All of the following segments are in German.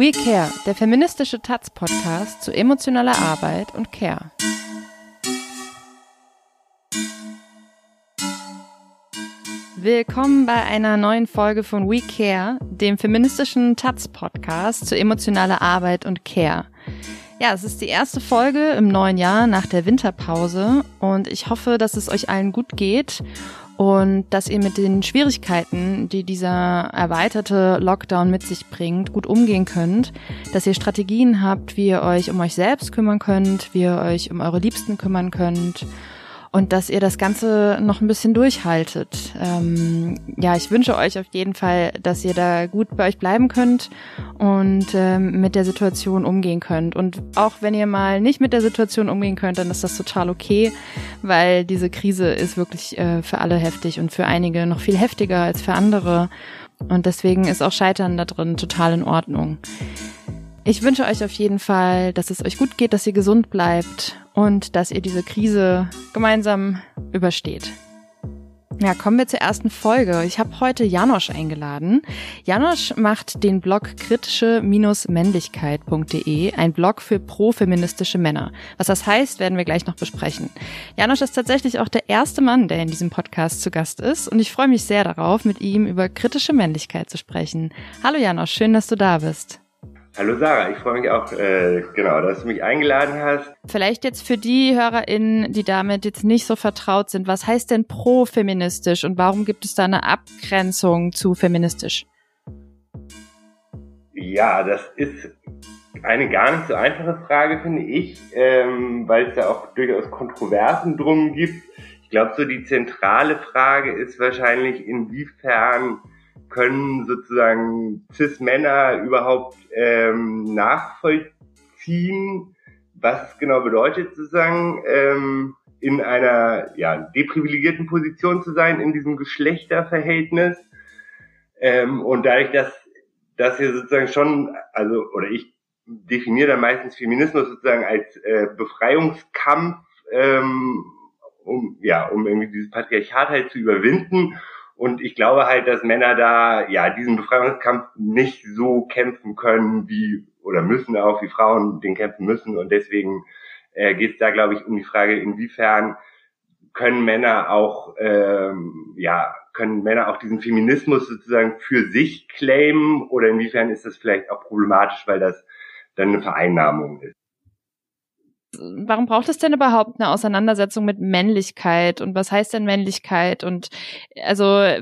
We Care, der feministische Taz-Podcast zu emotionaler Arbeit und Care. Willkommen bei einer neuen Folge von We Care, dem feministischen Taz-Podcast zu emotionaler Arbeit und Care. Ja, es ist die erste Folge im neuen Jahr nach der Winterpause und ich hoffe, dass es euch allen gut geht und dass ihr mit den Schwierigkeiten, die dieser erweiterte Lockdown mit sich bringt, gut umgehen könnt, dass ihr Strategien habt, wie ihr euch um euch selbst kümmern könnt, wie ihr euch um eure Liebsten kümmern könnt. Und dass ihr das Ganze noch ein bisschen durchhaltet. Ja, ich wünsche euch auf jeden Fall, dass ihr da gut bei euch bleiben könnt und mit der Situation umgehen könnt. Und auch wenn ihr mal nicht mit der Situation umgehen könnt, dann ist das total okay, weil diese Krise ist wirklich für alle heftig und für einige noch viel heftiger als für andere. Und deswegen ist auch Scheitern da drin total in Ordnung. Ich wünsche euch auf jeden Fall, dass es euch gut geht, dass ihr gesund bleibt und dass ihr diese Krise gemeinsam übersteht. Ja, kommen wir zur ersten Folge. Ich habe heute Janosch eingeladen. Janosch macht den Blog kritische-männlichkeit.de, ein Blog für profeministische Männer. Was das heißt, werden wir gleich noch besprechen. Janosch ist tatsächlich auch der erste Mann, der in diesem Podcast zu Gast ist und ich freue mich sehr darauf, mit ihm über kritische Männlichkeit zu sprechen. Hallo Janosch, schön, dass du da bist. Hallo Sarah, ich freue mich auch, dass du mich eingeladen hast. Vielleicht jetzt für die HörerInnen, die damit jetzt nicht so vertraut sind, was heißt denn profeministisch und warum gibt es da eine Abgrenzung zu feministisch? Ja, das ist eine gar nicht so einfache Frage, finde ich, weil es da auch durchaus Kontroversen drum gibt. Ich glaube, so die zentrale Frage ist wahrscheinlich, inwiefern können sozusagen Cis-Männer überhaupt nachvollziehen, was es genau bedeutet, sozusagen in einer deprivilegierten Position zu sein, in diesem Geschlechterverhältnis. Und dadurch, dass hier sozusagen schon, ich definiere dann meistens Feminismus sozusagen als Befreiungskampf, um irgendwie dieses Patriarchat halt zu überwinden. Und ich glaube halt, dass Männer da diesen Befreiungskampf nicht so kämpfen können wie Frauen den kämpfen müssen. Und deswegen geht es da, glaube ich, um die Frage, inwiefern können Männer auch diesen Feminismus sozusagen für sich claimen oder inwiefern ist das vielleicht auch problematisch, weil das dann eine Vereinnahmung ist. Warum braucht es denn überhaupt eine Auseinandersetzung mit Männlichkeit und was heißt denn Männlichkeit und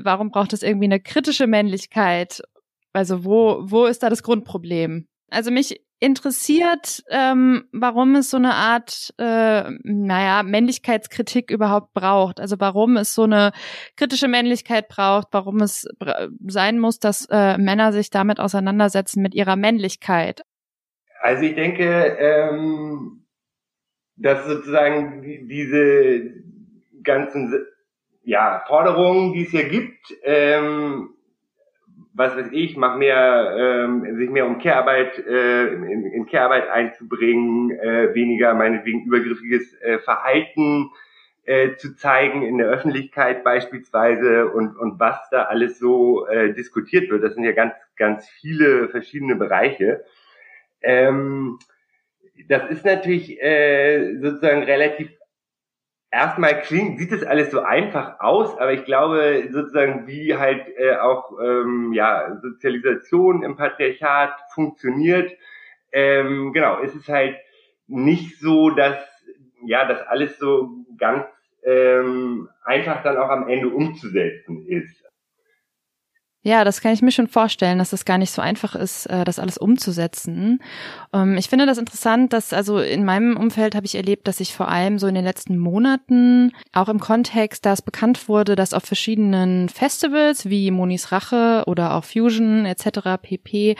warum braucht es irgendwie eine kritische Männlichkeit? Also wo ist da das Grundproblem? Also mich interessiert, warum es so eine Art Männlichkeitskritik überhaupt braucht. Also warum es so eine kritische Männlichkeit braucht, warum es sein muss, dass Männer sich damit auseinandersetzen mit ihrer Männlichkeit. Also ich denke, dass sozusagen diese ganzen Forderungen, die es hier gibt, was weiß ich, sich mehr um Care-Arbeit, in Care-Arbeit einzubringen, weniger meinetwegen übergriffiges Verhalten zu zeigen in der Öffentlichkeit beispielsweise und was da alles so diskutiert wird. Das sind ja ganz, ganz viele verschiedene Bereiche. Das ist natürlich sozusagen relativ, erstmal sieht das alles so einfach aus, aber ich glaube sozusagen, wie halt Sozialisation im Patriarchat funktioniert, ist es halt nicht so, dass alles so ganz einfach dann auch am Ende umzusetzen ist. Ja, das kann ich mir schon vorstellen, dass das gar nicht so einfach ist, das alles umzusetzen. Ich finde das interessant, dass in meinem Umfeld habe ich erlebt, dass ich vor allem so in den letzten Monaten, auch im Kontext, da es bekannt wurde, dass auf verschiedenen Festivals wie Monis Rache oder auch Fusion etc. pp.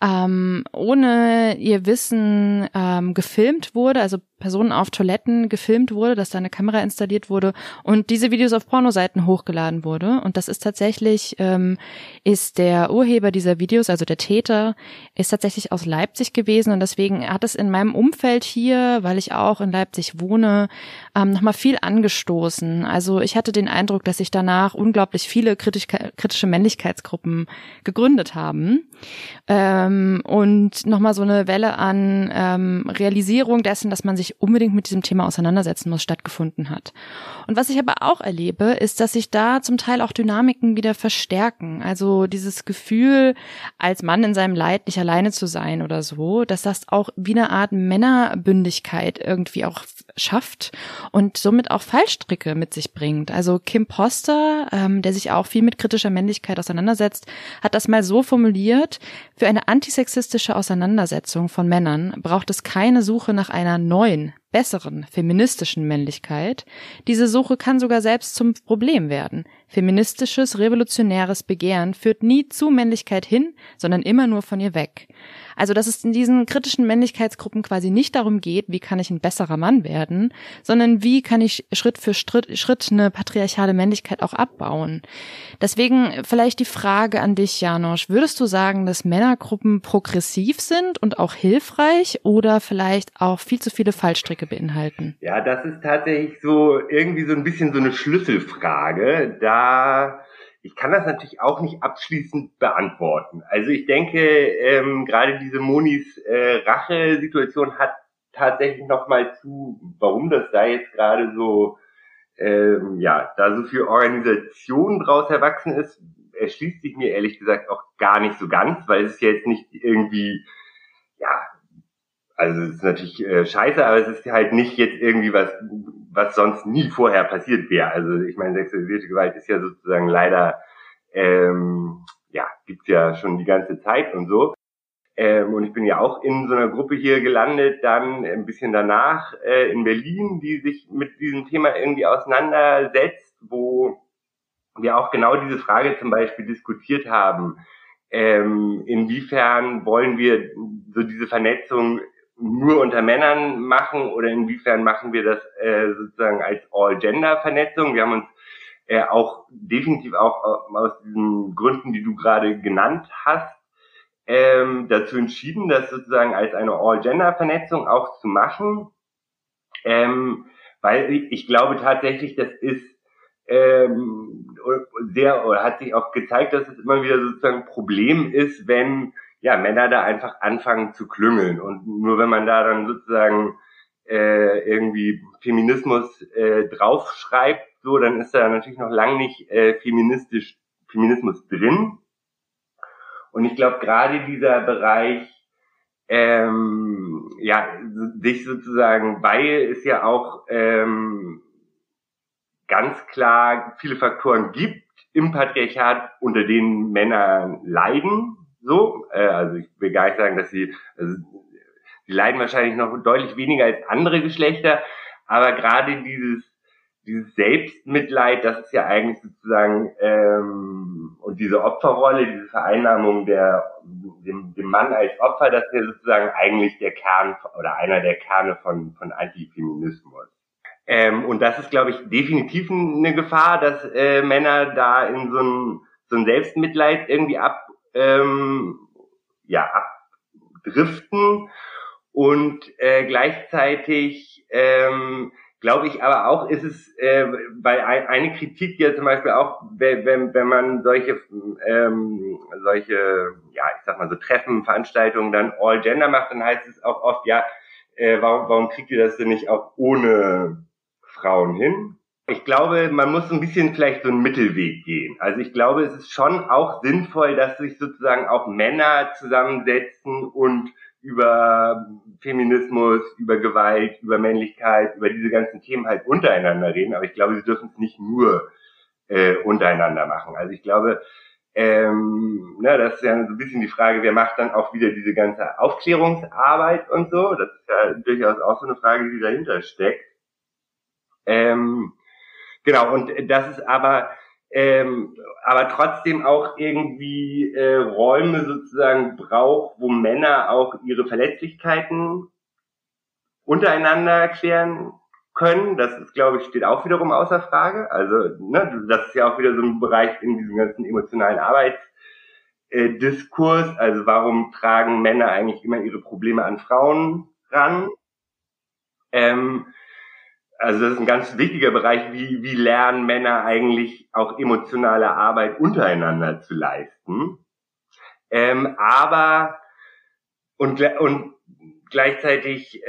Ohne ihr Wissen gefilmt wurde, also Personen auf Toiletten gefilmt wurde, dass da eine Kamera installiert wurde und diese Videos auf Pornoseiten hochgeladen wurde. Und das ist tatsächlich, ist der Urheber dieser Videos, also der Täter, ist tatsächlich aus Leipzig gewesen. Und deswegen hat es in meinem Umfeld hier, weil ich auch in Leipzig wohne, nochmal viel angestoßen. Also ich hatte den Eindruck, dass sich danach unglaublich viele kritische Männlichkeitsgruppen gegründet haben. Und nochmal so eine Welle an Realisierung dessen, dass man sich unbedingt mit diesem Thema auseinandersetzen muss, stattgefunden hat. Und was ich aber auch erlebe, ist, dass sich da zum Teil auch Dynamiken wieder verstärken. Also dieses Gefühl, als Mann in seinem Leid nicht alleine zu sein oder so, dass das auch wie eine Art Männerbündigkeit irgendwie auch schafft und somit auch Fallstricke mit sich bringt. Also Kim Posener, der sich auch viel mit kritischer Männlichkeit auseinandersetzt, hat das mal so formuliert: Für eine antisexistische Auseinandersetzung von Männern braucht es keine Suche nach einer neuen, besseren, feministischen Männlichkeit. Diese Suche kann sogar selbst zum Problem werden. Feministisches, revolutionäres Begehren führt nie zu Männlichkeit hin, sondern immer nur von ihr weg. Also, dass es in diesen kritischen Männlichkeitsgruppen quasi nicht darum geht, wie kann ich ein besserer Mann werden, sondern wie kann ich Schritt für Schritt eine patriarchale Männlichkeit auch abbauen. Deswegen vielleicht die Frage an dich, Janosch. Würdest du sagen, dass Männergruppen progressiv sind und auch hilfreich oder vielleicht auch viel zu viele Fallstricke beinhalten? Ja, das ist tatsächlich so irgendwie so ein bisschen so eine Schlüsselfrage. Ich kann das natürlich auch nicht abschließend beantworten. Also ich denke, gerade diese Monis Rache-Situation hat tatsächlich nochmal zu, warum das da jetzt gerade so, da so viel Organisation draus erwachsen ist, erschließt sich mir ehrlich gesagt auch gar nicht so ganz, weil es ist ja jetzt nicht irgendwie, also es ist natürlich scheiße, aber es ist halt nicht jetzt irgendwie was sonst nie vorher passiert wäre. Also ich meine, sexualisierte Gewalt ist ja sozusagen leider, gibt's ja schon die ganze Zeit und so. Und ich bin ja auch in so einer Gruppe hier gelandet, dann ein bisschen danach in Berlin, die sich mit diesem Thema irgendwie auseinandersetzt, wo wir auch genau diese Frage zum Beispiel diskutiert haben. Inwiefern wollen wir so diese Vernetzung nur unter Männern machen oder inwiefern machen wir das sozusagen als All-Gender-Vernetzung? Wir haben uns auch definitiv auch aus diesen Gründen, die du gerade genannt hast, dazu entschieden, das sozusagen als eine All-Gender-Vernetzung auch zu machen, weil ich glaube tatsächlich, das ist oder hat sich auch gezeigt, dass es immer wieder sozusagen ein Problem ist, wenn Männer da einfach anfangen zu klüngeln und nur wenn man da dann sozusagen irgendwie Feminismus draufschreibt, so, dann ist da natürlich noch lange nicht Feminismus drin. Und ich glaube, gerade dieser Bereich, sich sozusagen, weil es ja auch ganz klar viele Faktoren gibt im Patriarchat, unter denen Männer leiden. So, also ich will gar nicht sagen, dass sie leiden wahrscheinlich noch deutlich weniger als andere Geschlechter, aber gerade dieses Selbstmitleid, das ist ja eigentlich sozusagen, und diese Opferrolle, diese Vereinnahmung dem Mann als Opfer, das ist ja sozusagen eigentlich der Kern oder einer der Kerne von Antifeminismus. Und das ist, glaube ich, definitiv eine Gefahr, dass Männer da in so ein Selbstmitleid irgendwie abdriften und gleichzeitig glaube ich aber auch, ist es weil eine Kritik ja zum Beispiel auch, wenn man solche Treffen, Veranstaltungen dann all gender macht, dann heißt es auch oft, warum kriegt ihr das denn nicht auch ohne Frauen hin? Ich glaube, man muss ein bisschen vielleicht so einen Mittelweg gehen. Also ich glaube, es ist schon auch sinnvoll, dass sich sozusagen auch Männer zusammensetzen und über Feminismus, über Gewalt, über Männlichkeit, über diese ganzen Themen halt untereinander reden. Aber ich glaube, sie dürfen es nicht nur untereinander machen. Also ich glaube, das ist ja so ein bisschen die Frage, wer macht dann auch wieder diese ganze Aufklärungsarbeit und so. Das ist ja durchaus auch so eine Frage, die dahinter steckt. Genau, und das ist aber trotzdem auch irgendwie Räume sozusagen braucht, wo Männer auch ihre Verletzlichkeiten untereinander erklären können, das ist, glaube ich, steht auch wiederum außer Frage. Also, ne, das ist ja auch wieder so ein Bereich in diesem ganzen emotionalen Arbeitsdiskurs. Also, warum tragen Männer eigentlich immer ihre Probleme an Frauen ran? Also, das ist ein ganz wichtiger Bereich, wie lernen Männer eigentlich auch emotionale Arbeit untereinander zu leisten. Aber gleichzeitig,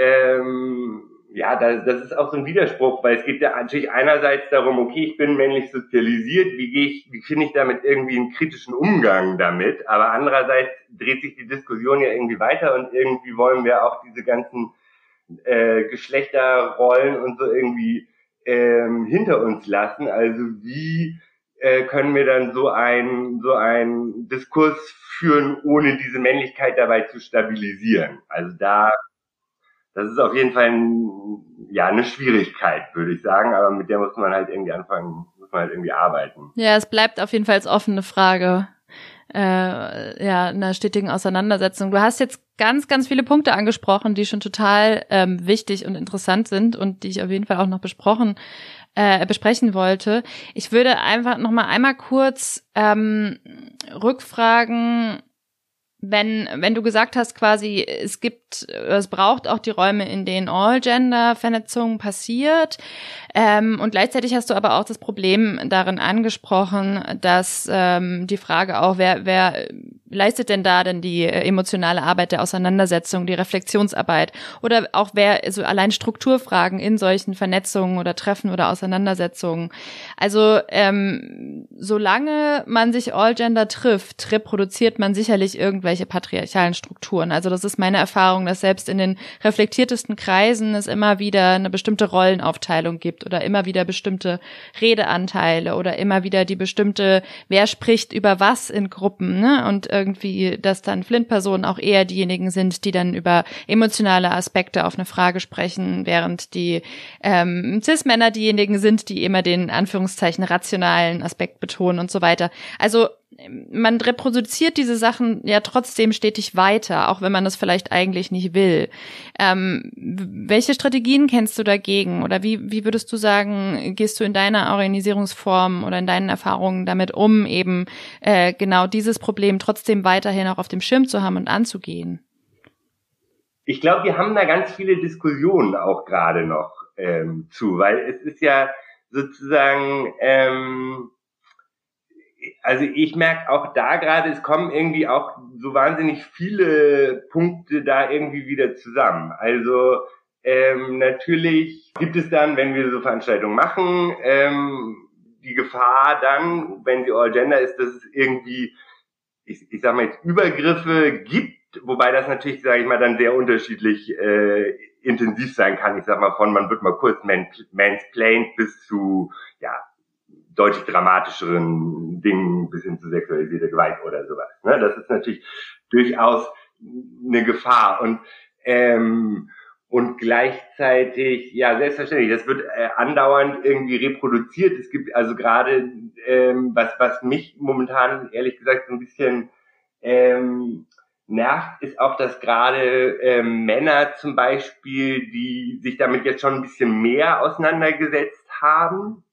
ja, das ist auch so ein Widerspruch, weil es geht ja natürlich einerseits darum, okay, ich bin männlich sozialisiert, wie finde ich damit irgendwie einen kritischen Umgang damit? Aber andererseits dreht sich die Diskussion ja irgendwie weiter und irgendwie wollen wir auch diese ganzen Geschlechterrollen und so irgendwie hinter uns lassen. Also wie können wir dann so einen Diskurs führen, ohne diese Männlichkeit dabei zu stabilisieren? Also das ist auf jeden Fall eine Schwierigkeit, würde ich sagen, aber mit der muss man halt irgendwie anfangen, muss man halt irgendwie arbeiten. Ja, es bleibt auf jeden Fall als offene Frage, einer stetigen Auseinandersetzung. Du hast jetzt ganz, ganz viele Punkte angesprochen, die schon total wichtig und interessant sind und die ich auf jeden Fall auch noch besprechen wollte. Ich würde einfach noch mal einmal kurz rückfragen. Wenn du gesagt hast, quasi, es braucht auch die Räume, in denen All-Gender-Vernetzung passiert, und gleichzeitig hast du aber auch das Problem darin angesprochen, dass die Frage auch, wer leistet denn da denn die emotionale Arbeit der Auseinandersetzung, die Reflexionsarbeit, oder auch wer so allein Strukturfragen in solchen Vernetzungen oder Treffen oder Auseinandersetzungen. Also solange man sich All-Gender trifft, reproduziert man sicherlich irgendwelche patriarchalen Strukturen. Also das ist meine Erfahrung, dass selbst in den reflektiertesten Kreisen es immer wieder eine bestimmte Rollenaufteilung gibt oder immer wieder bestimmte Redeanteile oder immer wieder die bestimmte, wer spricht über was in Gruppen, ne? Und irgendwie, dass dann Flint-Personen auch eher diejenigen sind, die dann über emotionale Aspekte auf eine Frage sprechen, während die Cis-Männer diejenigen sind, die immer den Anführungszeichen rationalen Aspekt betonen und so weiter. Also man reproduziert diese Sachen ja trotzdem stetig weiter, auch wenn man das vielleicht eigentlich nicht will. Welche Strategien kennst du dagegen? Oder wie würdest du sagen, gehst du in deiner Organisierungsform oder in deinen Erfahrungen damit um, eben genau dieses Problem trotzdem weiterhin auch auf dem Schirm zu haben und anzugehen? Ich glaube, wir haben da ganz viele Diskussionen auch gerade noch zu, weil es ist ja sozusagen... Also ich merke auch da gerade, es kommen irgendwie auch so wahnsinnig viele Punkte da irgendwie wieder zusammen. Also natürlich gibt es dann, wenn wir so Veranstaltungen machen, die Gefahr dann, wenn sie All-Gender ist, dass es irgendwie, ich sag mal jetzt, Übergriffe gibt, wobei das natürlich, sage ich mal, dann sehr unterschiedlich intensiv sein kann. Ich sag mal, man wird mal kurz mansplained bis zu, ja, deutlich dramatischeren Dingen bis hin zu sexualisierter Gewalt oder sowas. Ne? Das ist natürlich durchaus eine Gefahr. Und gleichzeitig, ja, selbstverständlich, das wird andauernd irgendwie reproduziert. Es gibt also gerade, was mich momentan ehrlich gesagt so ein bisschen nervt, ist auch, dass gerade Männer zum Beispiel, die sich damit jetzt schon ein bisschen mehr auseinandergesetzt haben,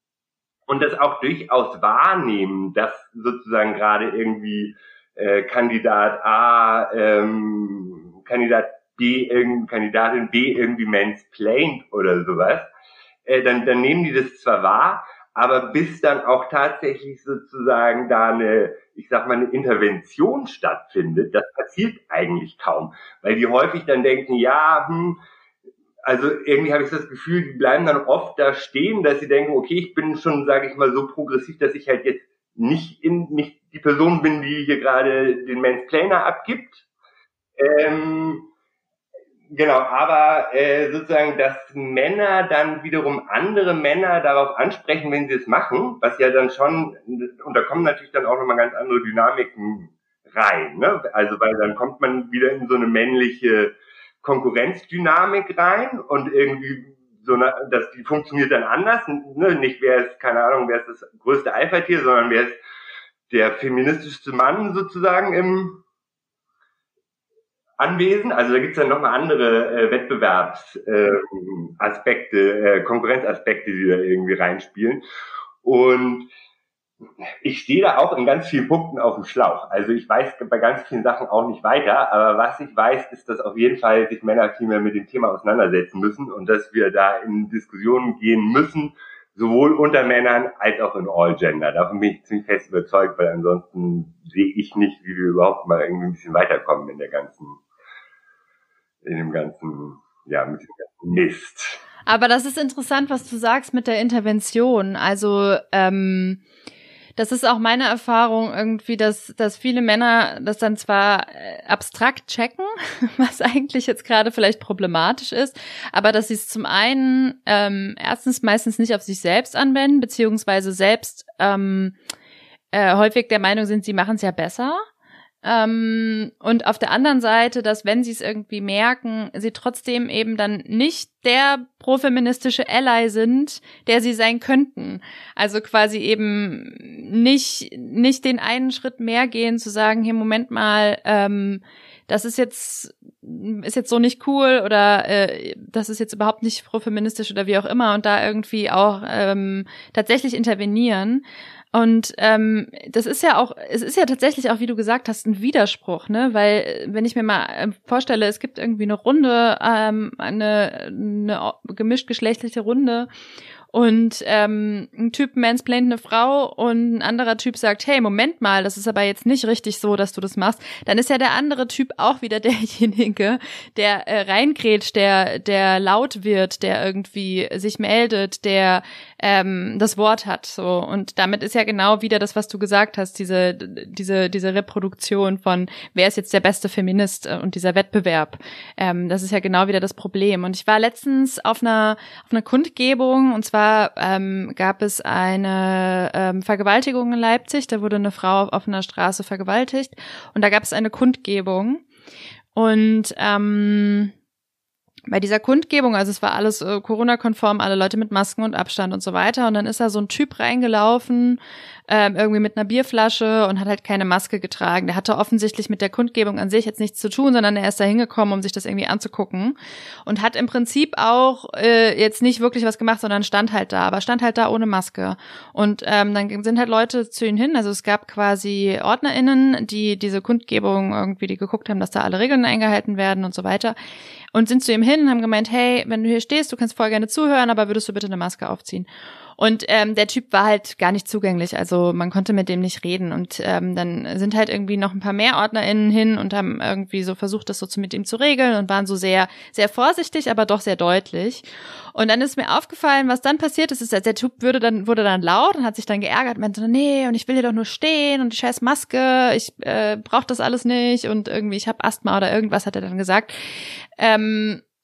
und das auch durchaus wahrnehmen, dass sozusagen gerade irgendwie Kandidat A, Kandidat B, Kandidatin B irgendwie mansplained oder sowas, dann nehmen die das zwar wahr, aber bis dann auch tatsächlich sozusagen da eine, ich sag mal, eine Intervention stattfindet, das passiert eigentlich kaum, weil die häufig dann denken, ja, also irgendwie habe ich das Gefühl, die bleiben dann oft da stehen, dass sie denken, okay, ich bin schon, sage ich mal, so progressiv, dass ich halt jetzt nicht die Person bin, die hier gerade den Mansplainer abgibt. Sozusagen, dass Männer dann wiederum andere Männer darauf ansprechen, wenn sie es machen, was ja dann schon, und da kommen natürlich dann auch nochmal ganz andere Dynamiken rein, ne? Also, weil dann kommt man wieder in so eine männliche Konkurrenzdynamik rein und irgendwie so eine, die funktioniert dann anders, ne? Nicht wer ist das größte Alpha-Tier, sondern wer ist der feministischste Mann sozusagen anwesend. Also da gibt es dann nochmal andere Wettbewerbsaspekte, Konkurrenzaspekte, die da irgendwie reinspielen. Und ich stehe da auch in ganz vielen Punkten auf dem Schlauch. Also ich weiß bei ganz vielen Sachen auch nicht weiter, aber was ich weiß, ist, dass auf jeden Fall sich Männer viel mehr mit dem Thema auseinandersetzen müssen und dass wir da in Diskussionen gehen müssen, sowohl unter Männern als auch in All-Gender. Davon bin ich ziemlich fest überzeugt, weil ansonsten sehe ich nicht, wie wir überhaupt mal irgendwie ein bisschen weiterkommen mit dem ganzen Mist. Aber das ist interessant, was du sagst mit der Intervention. Also, das ist auch meine Erfahrung irgendwie, dass viele Männer das dann zwar abstrakt checken, was eigentlich jetzt gerade vielleicht problematisch ist, aber dass sie es zum einen erstens meistens nicht auf sich selbst anwenden, beziehungsweise selbst häufig der Meinung sind, sie machen es ja besser. Und auf der anderen Seite, dass wenn sie es irgendwie merken, sie trotzdem eben dann nicht der profeministische Ally sind, der sie sein könnten. Also quasi eben nicht den einen Schritt mehr gehen, zu sagen, hier, Moment mal, das ist jetzt so nicht cool oder das ist jetzt überhaupt nicht profeministisch oder wie auch immer und da irgendwie auch tatsächlich intervenieren. Und es ist ja tatsächlich auch, wie du gesagt hast, ein Widerspruch, ne? Weil, wenn ich mir mal vorstelle, es gibt irgendwie eine Runde, eine gemischtgeschlechtliche Runde und ein Typ mansplaint eine Frau und ein anderer Typ sagt, hey, Moment mal, das ist aber jetzt nicht richtig so, dass du das machst, dann ist ja der andere Typ auch wieder derjenige, der reingrätscht, der laut wird, der irgendwie sich meldet, der das Wort hat. So. Und damit ist ja genau wieder das, was du gesagt hast, diese Reproduktion von, wer ist jetzt der beste Feminist und dieser Wettbewerb. Das ist ja genau wieder das Problem. Und ich war letztens auf einer Kundgebung, und zwar gab es eine Vergewaltigung in Leipzig, da wurde eine Frau auf offener Straße vergewaltigt und da gab es eine Kundgebung und bei dieser Kundgebung, also es war alles Corona-konform, alle Leute mit Masken und Abstand und so weiter und dann ist da so ein Typ reingelaufen, irgendwie mit einer Bierflasche und hat halt keine Maske getragen. Der hatte offensichtlich mit der Kundgebung an sich jetzt nichts zu tun, sondern er ist da hingekommen, um sich das irgendwie anzugucken und hat im Prinzip auch jetzt nicht wirklich was gemacht, sondern stand halt da ohne Maske. Und dann sind halt Leute zu ihm hin, also es gab quasi OrdnerInnen, die diese Kundgebung irgendwie, die geguckt haben, dass da alle Regeln eingehalten werden und so weiter und sind zu ihm hin und haben gemeint, hey, wenn du hier stehst, du kannst voll gerne zuhören, aber würdest du bitte eine Maske aufziehen? Und der Typ war halt gar nicht zugänglich, also man konnte mit dem nicht reden. Und dann sind halt irgendwie noch ein paar mehr OrdnerInnen hin und haben irgendwie so versucht, das so mit ihm zu regeln und waren so sehr, sehr vorsichtig, aber doch sehr deutlich. Und dann ist mir aufgefallen, was dann passiert ist, der Typ wurde dann laut und hat sich dann geärgert, meinte, nee, und ich will hier doch nur stehen und die scheiß Maske, ich brauche das alles nicht und irgendwie, ich habe Asthma oder irgendwas, hat er dann gesagt.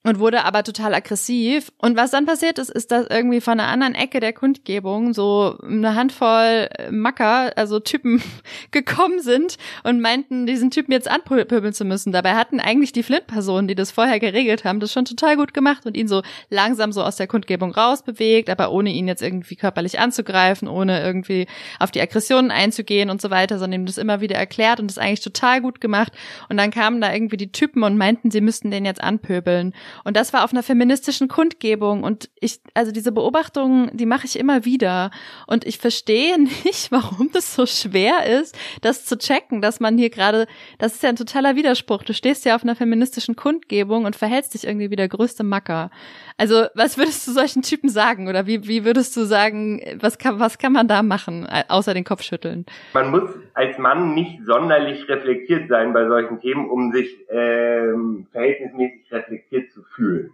Und wurde aber total aggressiv. Und was dann passiert ist, ist, dass irgendwie von einer anderen Ecke der Kundgebung so eine Handvoll Macker, also Typen, gekommen sind und meinten, diesen Typen jetzt anpöbeln zu müssen. Dabei hatten eigentlich die Flint-Personen, die das vorher geregelt haben, das schon total gut gemacht und ihn so langsam so aus der Kundgebung rausbewegt, aber ohne ihn jetzt irgendwie körperlich anzugreifen, ohne irgendwie auf die Aggressionen einzugehen und so weiter, sondern ihm das immer wieder erklärt und das eigentlich total gut gemacht. Und dann kamen da irgendwie die Typen und meinten, sie müssten den jetzt anpöbeln. Und das war auf einer feministischen Kundgebung und also diese Beobachtungen, die mache ich immer wieder und ich verstehe nicht, warum das so schwer ist, das zu checken, dass man hier gerade, das ist ja ein totaler Widerspruch, du stehst ja auf einer feministischen Kundgebung und verhältst dich irgendwie wie der größte Macker. Also was würdest du solchen Typen sagen oder wie würdest du sagen, was kann man da machen, außer den Kopf schütteln? Man muss als Mann nicht sonderlich reflektiert sein bei solchen Themen, um sich verhältnismäßig reflektiert zu fühlen.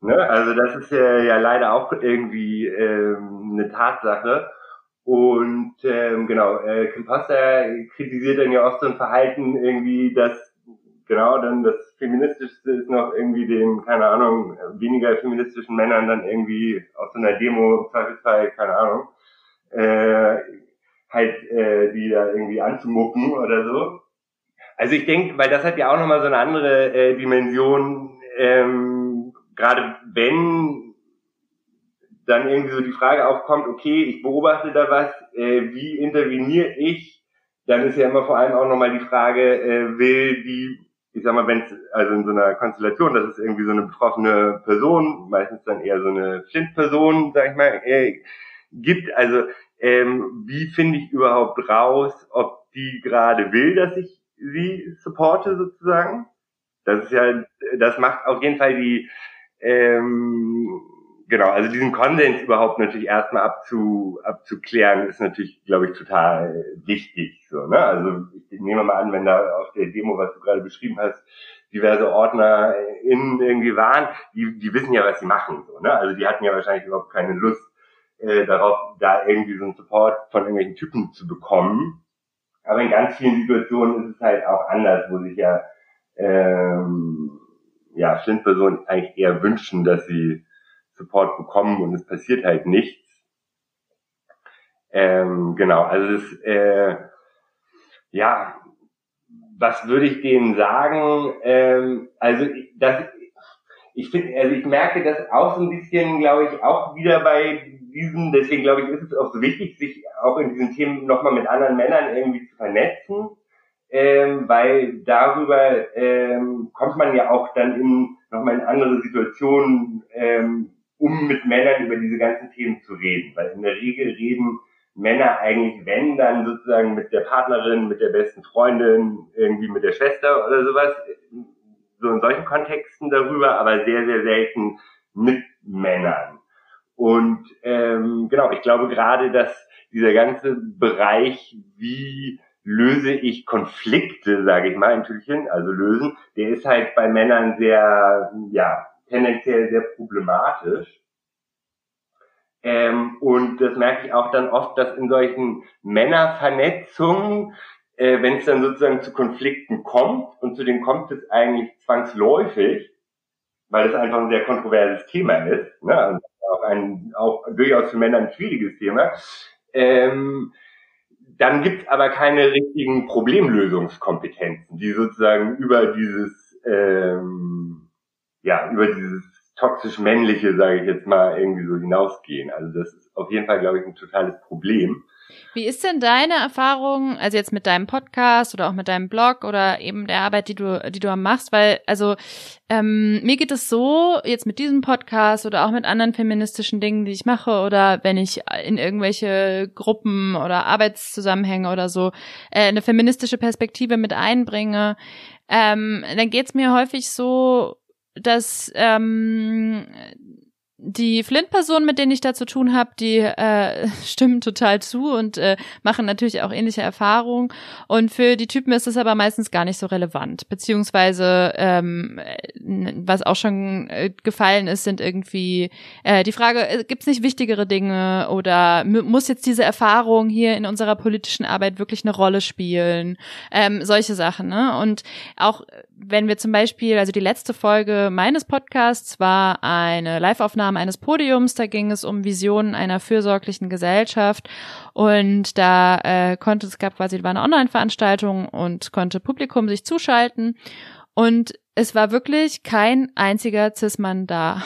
Ne? Also das ist ja leider auch irgendwie eine Tatsache. Und Kim Posener kritisiert dann ja oft so ein Verhalten irgendwie, dass genau dann das Feministischste ist noch irgendwie den, keine Ahnung, weniger feministischen Männern dann irgendwie aus so einer Demo, im Zweifelsfall, keine Ahnung, die da irgendwie anzumucken oder so. Also ich denke, weil das hat ja auch nochmal so eine andere Dimension, gerade wenn dann irgendwie so die Frage aufkommt, okay, ich beobachte da was, wie interveniere ich, dann ist ja immer vor allem auch nochmal die Frage, will die ich sag mal, wenn es, also in so einer Konstellation, das ist irgendwie so eine betroffene Person, meistens dann eher so eine Flint-Person, sag ich mal, gibt, also wie finde ich überhaupt raus, ob die gerade will, dass ich sie supporte sozusagen? Das ist ja, das macht auf jeden Fall die, genau, also diesen Konsens überhaupt natürlich erstmal abzuklären, ist natürlich, glaube ich, total wichtig, so, ne? Also, ich nehme mal an, wenn da auf der Demo, was du gerade beschrieben hast, diverse OrdnerInnen irgendwie waren, die wissen ja, was sie machen, so, ne? Also, die hatten ja wahrscheinlich überhaupt keine Lust, darauf, da irgendwie so einen Support von irgendwelchen Typen zu bekommen. Aber in ganz vielen Situationen ist es halt auch anders, wo sich ja, ja, Flint-Personen eigentlich eher wünschen, dass sie Support bekommen und es passiert halt nichts. Genau, also das, ja, was würde ich denen sagen? Also das, ich finde, also ich merke das auch so ein bisschen, glaube ich, auch wieder bei diesem, deswegen glaube ich, ist es auch so wichtig, sich auch in diesen Themen nochmal mit anderen Männern irgendwie zu vernetzen, weil darüber kommt man ja auch dann in nochmal in andere Situationen, um mit Männern über diese ganzen Themen zu reden. Weil in der Regel reden Männer eigentlich, wenn, dann sozusagen mit der Partnerin, mit der besten Freundin, irgendwie mit der Schwester oder sowas, so in solchen Kontexten darüber, aber sehr, sehr selten mit Männern. Und genau, ich glaube gerade, dass dieser ganze Bereich, wie löse ich Konflikte, sage ich mal, im Tüllchen, also lösen, der ist halt bei Männern sehr, ja, tendenziell sehr problematisch. Und das merke ich auch dann oft, dass in solchen Männervernetzungen, wenn es dann sozusagen zu Konflikten kommt, und zu denen kommt es eigentlich zwangsläufig, weil es einfach ein sehr kontroverses Thema ist, ne, also auch durchaus für Männer ein schwieriges Thema, dann gibt's aber keine richtigen Problemlösungskompetenzen, die sozusagen über dieses toxisch-männliche, sage ich jetzt mal, irgendwie so hinausgehen. Also das ist auf jeden Fall, glaube ich, ein totales Problem. Wie ist denn deine Erfahrung, also jetzt mit deinem Podcast oder auch mit deinem Blog oder eben der Arbeit, die du machst? Weil, also mir geht es so, jetzt mit diesem Podcast oder auch mit anderen feministischen Dingen, die ich mache oder wenn ich in irgendwelche Gruppen oder Arbeitszusammenhänge oder so eine feministische Perspektive mit einbringe, dann geht's mir häufig so, dass die Flint-Personen, mit denen ich da zu tun habe, die stimmen total zu und machen natürlich auch ähnliche Erfahrungen. Und für die Typen ist es aber meistens gar nicht so relevant. Beziehungsweise, was auch schon gefallen ist, sind irgendwie die Frage, gibt es nicht wichtigere Dinge oder muss jetzt diese Erfahrung hier in unserer politischen Arbeit wirklich eine Rolle spielen? Solche Sachen, ne? Und auch wenn wir zum Beispiel, also die letzte Folge meines Podcasts war eine Live-Aufnahme eines Podiums, da ging es um Visionen einer fürsorglichen Gesellschaft und da war eine Online-Veranstaltung und konnte Publikum sich zuschalten und es war wirklich kein einziger Cis-Mann da.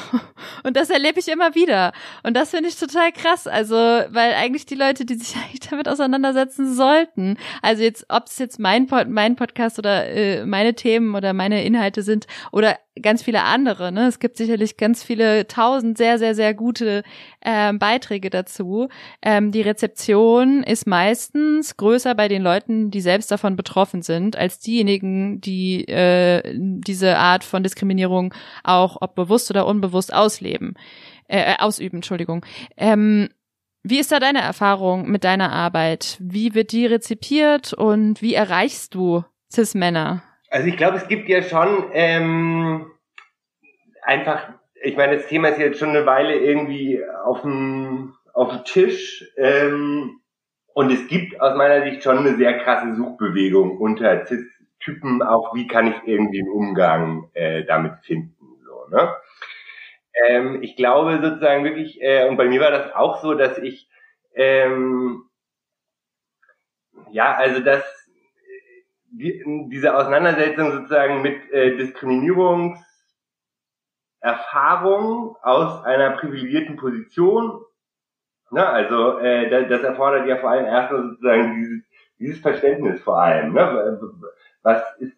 Und das erlebe ich immer wieder. Und das finde ich total krass. Also, weil eigentlich die Leute, die sich eigentlich damit auseinandersetzen sollten, also jetzt, ob es jetzt mein Podcast oder meine Themen oder meine Inhalte sind oder ganz viele andere, ne? Es gibt sicherlich ganz viele 1000 sehr, sehr, sehr gute Beiträge dazu. Die Rezeption ist meistens größer bei den Leuten, die selbst davon betroffen sind, als diejenigen, die diese Art von Diskriminierung auch, ob bewusst oder unbewusst, ausüben, Entschuldigung. Wie ist da deine Erfahrung mit deiner Arbeit? Wie wird die rezipiert und wie erreichst du Cis-Männer? Also ich glaube, es gibt ja schon einfach, ich meine, das Thema ist jetzt schon eine Weile irgendwie auf dem Tisch und es gibt aus meiner Sicht schon eine sehr krasse Suchbewegung unter Cis Typen, auch wie kann ich irgendwie einen Umgang damit finden, so, ne? Ich glaube sozusagen wirklich, und bei mir war das auch so, dass ich, diese Auseinandersetzung sozusagen mit Diskriminierungserfahrung aus einer privilegierten Position, ne? Also das erfordert ja vor allem erstmal sozusagen dieses Verständnis vor allem, ne? Was ist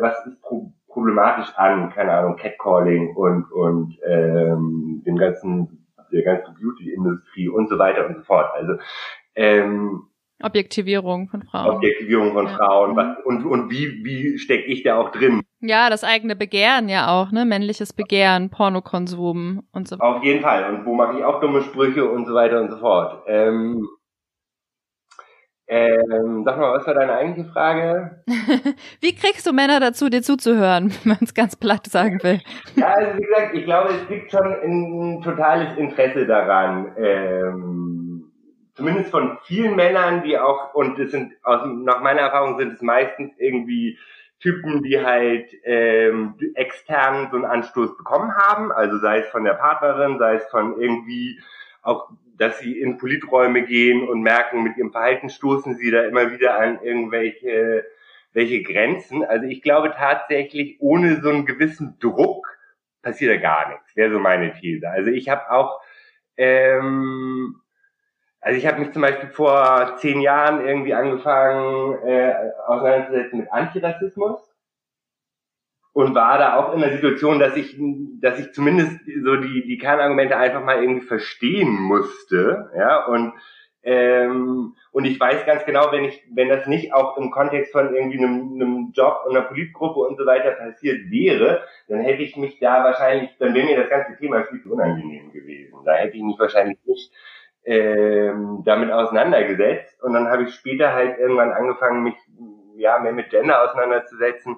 was ist problematisch an, keine Ahnung, Catcalling und dem ganzen, der ganzen Beauty-Industrie und so weiter und so fort. Also Objektivierung von Frauen. Objektivierung von Frauen. Was, und wie stecke ich da auch drin? Ja, das eigene Begehren ja auch, ne? Männliches Begehren, Pornokonsum und so weiter. Auf jeden Fall. Und wo mache ich auch dumme Sprüche und so weiter und so fort. Sag mal, was war deine eigentliche Frage? Wie kriegst du Männer dazu, dir zuzuhören, wenn man es ganz platt sagen will? Ja, also wie gesagt, ich glaube, es gibt schon ein totales Interesse daran, zumindest von vielen Männern, die auch, und es sind, nach meiner Erfahrung sind es meistens irgendwie Typen, die halt extern so einen Anstoß bekommen haben, also sei es von der Partnerin, sei es von irgendwie auch, dass sie in Politräume gehen und merken, mit ihrem Verhalten stoßen sie da immer wieder an irgendwelche Grenzen. Also ich glaube tatsächlich, ohne so einen gewissen Druck passiert da gar nichts, wäre so meine These. Also ich habe auch mich zum Beispiel vor 10 Jahren irgendwie angefangen, auseinanderzusetzen mit Antirassismus und war da auch in der Situation, dass ich zumindest so die Kernargumente einfach mal irgendwie verstehen musste, ja, und ich weiß ganz genau, wenn das nicht auch im Kontext von irgendwie einem Job und einer Politgruppe und so weiter passiert wäre, dann hätte ich mich da wahrscheinlich, dann wäre mir das ganze Thema viel zu unangenehm gewesen. Da hätte ich mich wahrscheinlich nicht damit auseinandergesetzt, und dann habe ich später halt irgendwann angefangen, mich mehr mit Gender auseinanderzusetzen,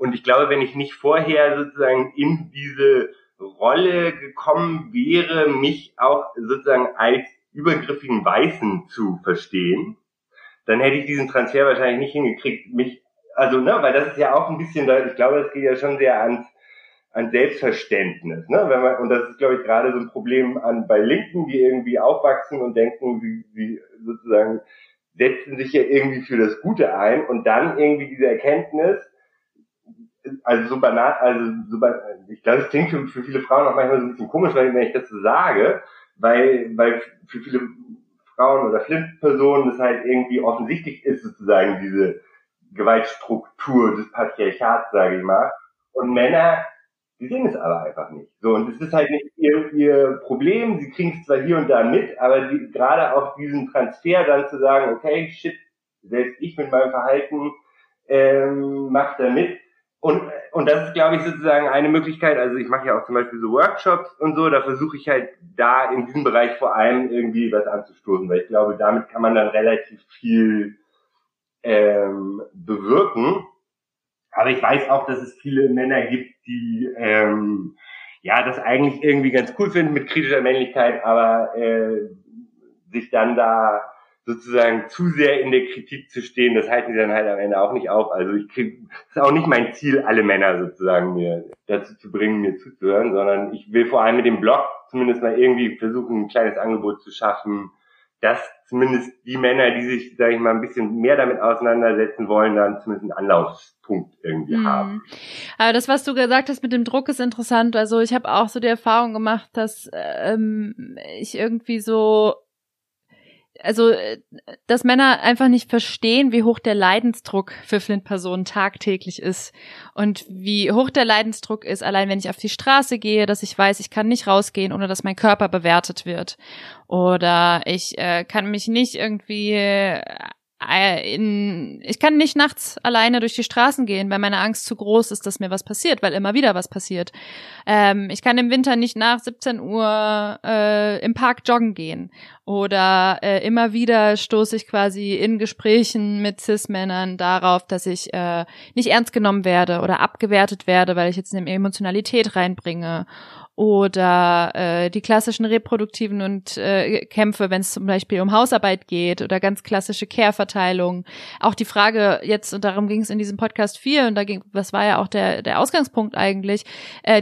und ich glaube, wenn ich nicht vorher sozusagen in diese Rolle gekommen wäre, mich auch sozusagen als übergriffigen Weißen zu verstehen, dann hätte ich diesen Transfer wahrscheinlich nicht hingekriegt, weil das ist ja auch ein bisschen, ich glaube, das geht ja schon sehr an Selbstverständnis, ne? Und das ist, glaube ich, gerade so ein Problem bei Linken, die irgendwie aufwachsen und denken, sie sozusagen setzen sich ja irgendwie für das Gute ein, und dann irgendwie diese Erkenntnis, ich glaube, das klingt für viele Frauen auch manchmal so ein bisschen komisch, wenn ich das so sage, weil für viele Frauen oder Flint-Personen das halt irgendwie offensichtlich ist, sozusagen diese Gewaltstruktur des Patriarchats, sage ich mal, und Männer, die sehen es aber einfach nicht. So, und es ist halt nicht ihr Problem, sie kriegen es zwar hier und da mit, aber gerade auch diesen Transfer dann zu sagen, okay, shit, selbst ich mit meinem Verhalten mach da mit. Und das ist, glaube ich, sozusagen eine Möglichkeit. Also ich mache ja auch zum Beispiel so Workshops und so, da versuche ich halt da in diesem Bereich vor allem irgendwie was anzustoßen, weil ich glaube, damit kann man dann relativ viel bewirken. Aber ich weiß auch, dass es viele Männer gibt, die das eigentlich irgendwie ganz cool finden mit kritischer Männlichkeit, aber sich dann da sozusagen zu sehr in der Kritik zu stehen, das halten sie dann halt am Ende auch nicht auf. Also das ist auch nicht mein Ziel, alle Männer sozusagen mir dazu zu bringen, mir zuzuhören, sondern ich will vor allem mit dem Blog zumindest mal irgendwie versuchen, ein kleines Angebot zu schaffen, dass zumindest die Männer, die sich, sage ich mal, ein bisschen mehr damit auseinandersetzen wollen, dann zumindest einen Anlaufpunkt irgendwie haben. Aber das, was du gesagt hast mit dem Druck, ist interessant. Also ich habe auch so die Erfahrung gemacht, dass ich irgendwie so, also dass Männer einfach nicht verstehen, wie hoch der Leidensdruck für Flint-Personen tagtäglich ist und wie hoch der Leidensdruck ist, allein wenn ich auf die Straße gehe, dass ich weiß, ich kann nicht rausgehen, ohne dass mein Körper bewertet wird, oder ich kann mich nicht irgendwie ich kann nicht nachts alleine durch die Straßen gehen, weil meine Angst zu groß ist, dass mir was passiert, weil immer wieder was passiert. Ich kann im Winter nicht nach 17 Uhr im Park joggen gehen. Oder immer wieder stoße ich quasi in Gesprächen mit Cis-Männern darauf, dass ich nicht ernst genommen werde oder abgewertet werde, weil ich jetzt eine Emotionalität reinbringe. Oder die klassischen reproduktiven und Kämpfe, wenn es zum Beispiel um Hausarbeit geht, oder ganz klassische Care-Verteilung. Auch die Frage jetzt, und darum ging es in diesem Podcast viel, und da ging, was war ja auch der Ausgangspunkt eigentlich,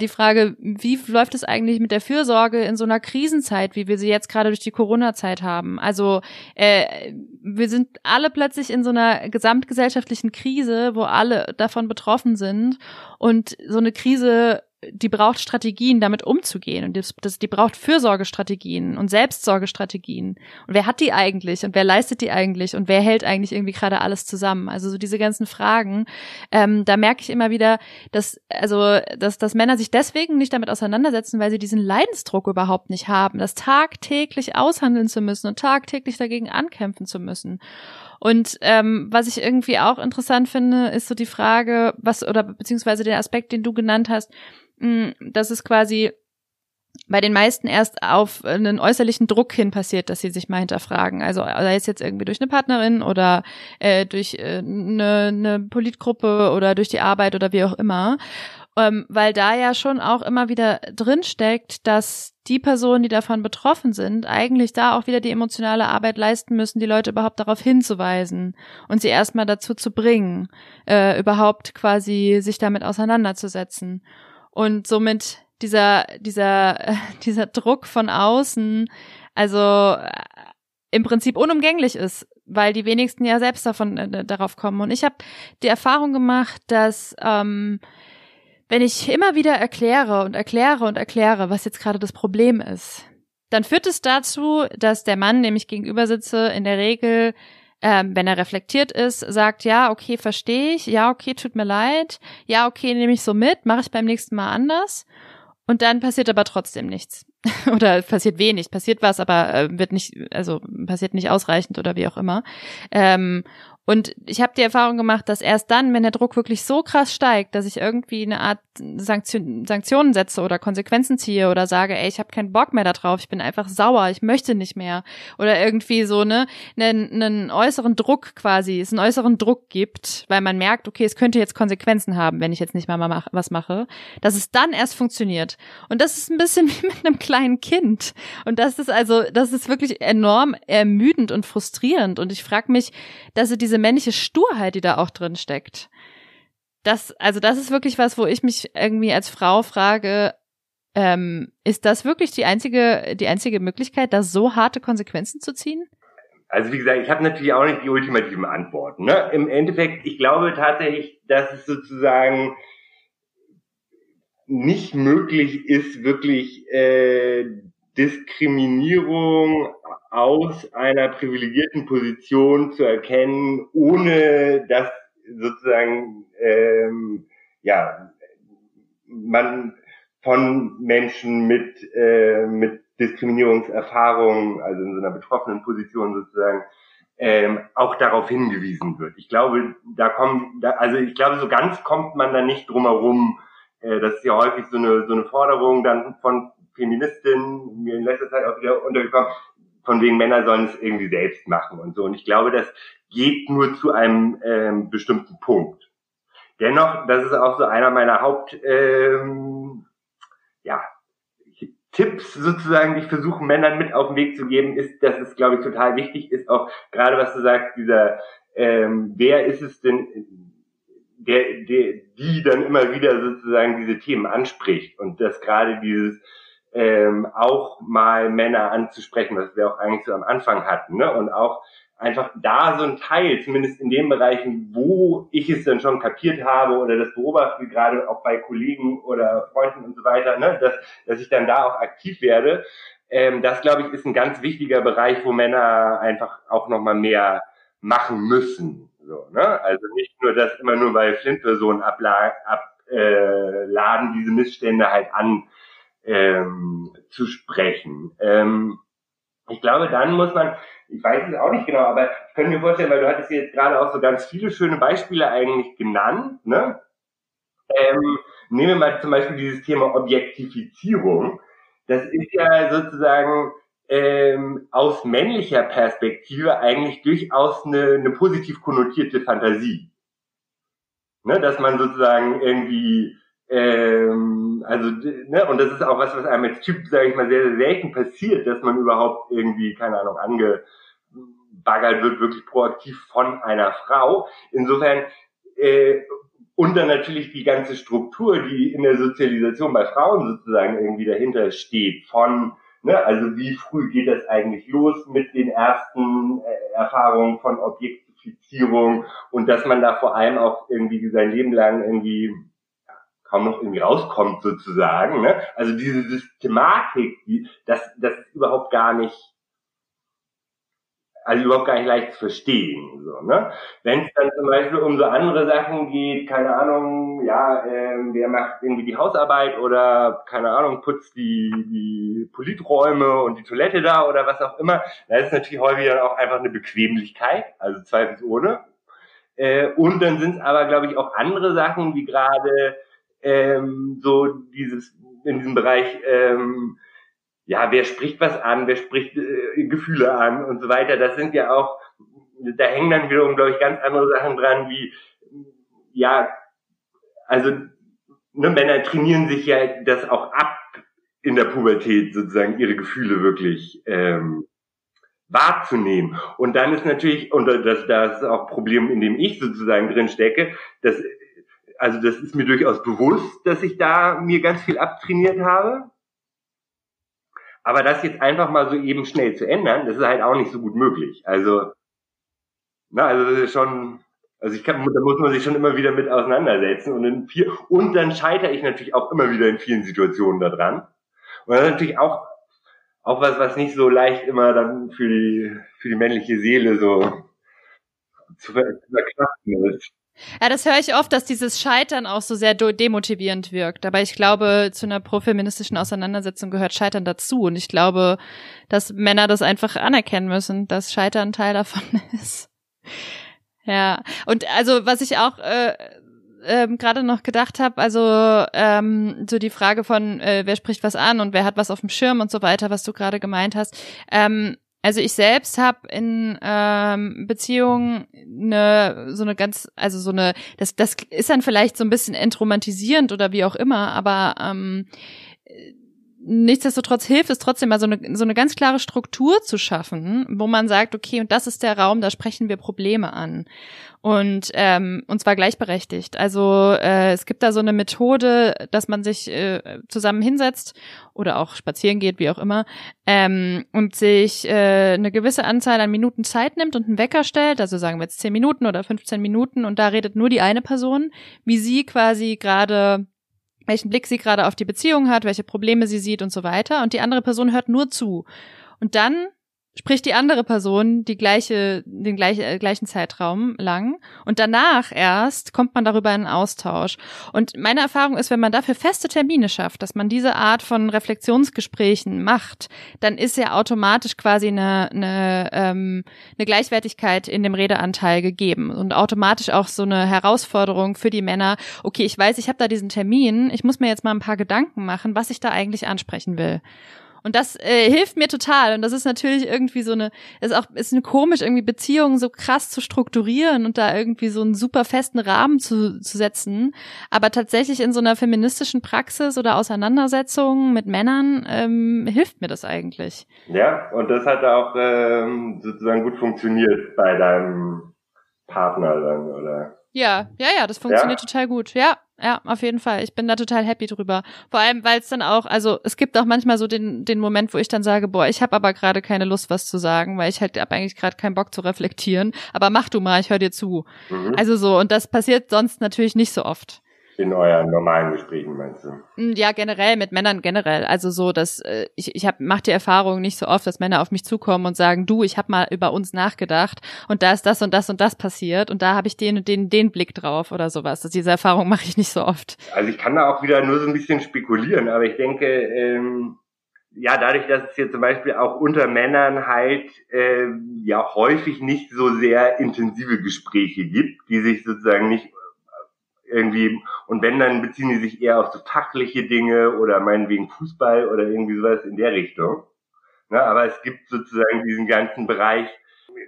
die Frage, wie läuft es eigentlich mit der Fürsorge in so einer Krisenzeit, wie wir sie jetzt gerade durch die Corona-Zeit haben? Also wir sind alle plötzlich in so einer gesamtgesellschaftlichen Krise, wo alle davon betroffen sind, und so eine Krise die braucht Strategien, damit umzugehen. Und die braucht Fürsorgestrategien und Selbstsorgestrategien. Und wer hat die eigentlich? Und wer leistet die eigentlich? Und wer hält eigentlich irgendwie gerade alles zusammen? Also so diese ganzen Fragen. Da merke ich immer wieder, dass Männer sich deswegen nicht damit auseinandersetzen, weil sie diesen Leidensdruck überhaupt nicht haben, das tagtäglich aushandeln zu müssen und tagtäglich dagegen ankämpfen zu müssen. Und was ich irgendwie auch interessant finde, ist so die Frage, beziehungsweise den Aspekt, den du genannt hast, dass es quasi bei den meisten erst auf einen äußerlichen Druck hin passiert, dass sie sich mal hinterfragen. Also sei es jetzt irgendwie durch eine Partnerin oder durch eine Politgruppe oder durch die Arbeit oder wie auch immer. Weil da ja schon auch immer wieder drinsteckt, dass die Personen, die davon betroffen sind, eigentlich da auch wieder die emotionale Arbeit leisten müssen, die Leute überhaupt darauf hinzuweisen und sie erstmal dazu zu bringen, überhaupt quasi sich damit auseinanderzusetzen. Und somit dieser Druck von außen, also im Prinzip unumgänglich ist, weil die wenigsten ja selbst darauf kommen. Und ich habe die Erfahrung gemacht, dass wenn ich immer wieder erkläre, was jetzt gerade das Problem ist, dann führt es dazu, dass der Mann, dem ich gegenüber sitze, in der Regel, wenn er reflektiert ist, sagt, ja, okay, verstehe ich, ja, okay, tut mir leid, ja, okay, nehme ich so mit, mache ich beim nächsten Mal anders. Und dann passiert aber trotzdem nichts. Oder passiert wenig, passiert was, aber passiert nicht ausreichend oder wie auch immer. Und ich habe die Erfahrung gemacht, dass erst dann, wenn der Druck wirklich so krass steigt, dass ich irgendwie eine Art Sanktionen setze oder Konsequenzen ziehe oder sage, ey, ich habe keinen Bock mehr da drauf, ich bin einfach sauer, ich möchte nicht mehr. Oder irgendwie so einen äußeren Druck quasi, es einen äußeren Druck gibt, weil man merkt, okay, es könnte jetzt Konsequenzen haben, wenn ich jetzt nicht mal was mache, dass es dann erst funktioniert. Und das ist ein bisschen wie mit einem kleinen Kind. Und das ist wirklich enorm ermüdend und frustrierend. Und ich frage mich, dass diese männliche Sturheit, die da auch drin steckt. Das ist wirklich was, wo ich mich irgendwie als Frau frage, ist das wirklich die einzige Möglichkeit, da so harte Konsequenzen zu ziehen? Also wie gesagt, ich habe natürlich auch nicht die ultimativen Antworten, ne? Im Endeffekt, ich glaube tatsächlich, dass es sozusagen nicht möglich ist, wirklich Diskriminierung aus einer privilegierten Position zu erkennen, ohne dass sozusagen man von Menschen mit Diskriminierungserfahrungen, also in so einer betroffenen Position sozusagen, auch darauf hingewiesen wird. Ich glaube, so ganz kommt man da nicht drum herum. Das ist ja häufig so eine Forderung dann von Feministinnen, mir in letzter Zeit auch wieder untergekommen, von wegen Männer sollen es irgendwie selbst machen und so. Und ich glaube, das geht nur zu einem bestimmten Punkt. Dennoch, das ist auch so einer meiner Haupt, Tipps sozusagen, die ich versuche, Männern mit auf den Weg zu geben, ist, dass es, glaube ich, total wichtig ist, auch gerade was du sagst, dieser, wer ist es denn, die dann immer wieder sozusagen diese Themen anspricht und dass gerade dieses auch mal Männer anzusprechen, was wir auch eigentlich so am Anfang hatten, ne? Und auch einfach da so ein Teil, zumindest in den Bereichen, wo ich es dann schon kapiert habe oder das beobachte, gerade auch bei Kollegen oder Freunden und so weiter, ne? Dass ich dann da auch aktiv werde, das, glaube ich, ist ein ganz wichtiger Bereich, wo Männer einfach auch nochmal mehr machen müssen. So, ne? Also nicht nur, dass immer nur bei Flint-Personen abladen, diese Missstände halt zu sprechen. Ich glaube, dann muss man, ich weiß es auch nicht genau, aber ich könnte mir vorstellen, weil du hattest jetzt gerade auch so ganz viele schöne Beispiele eigentlich genannt, ne? Nehmen wir mal zum Beispiel dieses Thema Objektifizierung. Das ist ja sozusagen aus männlicher Perspektive eigentlich durchaus eine positiv konnotierte Fantasie. Ne, dass man sozusagen irgendwie, und das ist auch was einem als Typ, sage ich mal, sehr, sehr selten passiert, dass man überhaupt irgendwie, keine Ahnung, angebaggert wird, wirklich proaktiv von einer Frau. Insofern, und dann natürlich die ganze Struktur, die in der Sozialisation bei Frauen sozusagen irgendwie dahinter steht, also wie früh geht das eigentlich los mit den ersten Erfahrungen von Objektifizierung und dass man da vor allem auch irgendwie sein Leben lang irgendwie kaum noch irgendwie rauskommt sozusagen, ne? Also diese Systematik, das ist überhaupt gar nicht, also überhaupt gar nicht leicht zu verstehen, so, ne? Wenn es dann zum Beispiel um so andere Sachen geht, keine Ahnung, ja, wer macht irgendwie die Hausarbeit oder, keine Ahnung, putzt die Politräume und die Toilette da oder was auch immer, da ist natürlich häufig dann auch einfach eine Bequemlichkeit, also zweifelsohne. Und dann sind es aber, glaube ich, auch andere Sachen, wie gerade so dieses in diesem Bereich, ja, wer spricht was an, wer spricht Gefühle an und so weiter. Das sind ja auch, da hängen dann wiederum, glaube ich, ganz andere Sachen dran, wie, ja, also ne, Männer trainieren sich ja das auch ab in der Pubertät sozusagen, ihre Gefühle wirklich wahrzunehmen. Und dann ist natürlich, und das ist auch ein Problem, in dem ich sozusagen drin stecke, dass, also das ist mir durchaus bewusst, dass ich da mir ganz viel abtrainiert habe. Aber das jetzt einfach mal so eben schnell zu ändern, das ist halt auch nicht so gut möglich. Also, na, also das ist schon, also da muss man sich schon immer wieder mit auseinandersetzen und dann scheitere ich natürlich auch immer wieder in vielen Situationen daran. Und das ist natürlich auch was nicht so leicht immer dann für die männliche Seele so zu verkraften ist. Ja, das höre ich oft, dass dieses Scheitern auch so sehr demotivierend wirkt. Aber ich glaube, zu einer profeministischen Auseinandersetzung gehört Scheitern dazu. Und ich glaube, dass Männer das einfach anerkennen müssen, dass Scheitern Teil davon ist. Ja, und also was ich auch gerade noch gedacht habe, also so die Frage von, wer spricht was an und wer hat was auf dem Schirm und so weiter, was du gerade gemeint hast. Also ich selbst habe in Beziehungen das ist dann vielleicht so ein bisschen entromantisierend oder wie auch immer, aber nichtsdestotrotz hilft es trotzdem mal so eine ganz klare Struktur zu schaffen, wo man sagt, okay, und das ist der Raum, da sprechen wir Probleme an. Und zwar gleichberechtigt. Also es gibt da so eine Methode, dass man sich zusammen hinsetzt oder auch spazieren geht, wie auch immer, und sich eine gewisse Anzahl an Minuten Zeit nimmt und einen Wecker stellt, also sagen wir jetzt 10 Minuten oder 15 Minuten, und da redet nur die eine Person, wie sie quasi gerade, welchen Blick sie gerade auf die Beziehung hat, welche Probleme sie sieht und so weiter. Und die andere Person hört nur zu. Und dann spricht die andere Person den gleichen Zeitraum lang, und danach erst kommt man darüber in einen Austausch. Und meine Erfahrung ist, wenn man dafür feste Termine schafft, dass man diese Art von Reflexionsgesprächen macht, dann ist ja automatisch quasi eine Gleichwertigkeit in dem Redeanteil gegeben und automatisch auch so eine Herausforderung für die Männer. Okay, ich weiß, ich habe da diesen Termin, ich muss mir jetzt mal ein paar Gedanken machen, was ich da eigentlich ansprechen will. Und das hilft mir total. Und das ist natürlich irgendwie ist komisch, irgendwie Beziehungen so krass zu strukturieren und da irgendwie so einen super festen Rahmen zu setzen. Aber tatsächlich in so einer feministischen Praxis oder Auseinandersetzung mit Männern hilft mir das eigentlich. Ja, und das hat auch sozusagen gut funktioniert bei deinem Partner dann, oder? Ja, das funktioniert total gut. Ja, auf jeden Fall. Ich bin da total happy drüber. Vor allem, weil es dann auch, also es gibt auch manchmal so den Moment, wo ich dann sage, boah, ich habe aber gerade keine Lust, was zu sagen, weil ich halt habe eigentlich gerade keinen Bock zu reflektieren. Aber mach du mal, ich höre dir zu. Mhm. Also so, und das passiert sonst natürlich nicht so oft. In euren normalen Gesprächen, meinst du? Ja, generell, mit Männern generell. Also so, dass ich mache die Erfahrung nicht so oft, dass Männer auf mich zukommen und sagen, du, ich habe mal über uns nachgedacht und da ist das und das und das passiert und da habe ich den und den Blick drauf oder sowas. Also diese Erfahrung mache ich nicht so oft. Also ich kann da auch wieder nur so ein bisschen spekulieren, aber ich denke, ja, dadurch, dass es hier zum Beispiel auch unter Männern halt ja häufig nicht so sehr intensive Gespräche gibt, die sich sozusagen nicht irgendwie, und wenn, dann beziehen die sich eher auf so fachliche Dinge oder meinetwegen Fußball oder irgendwie sowas in der Richtung. Ne, aber es gibt sozusagen diesen ganzen Bereich,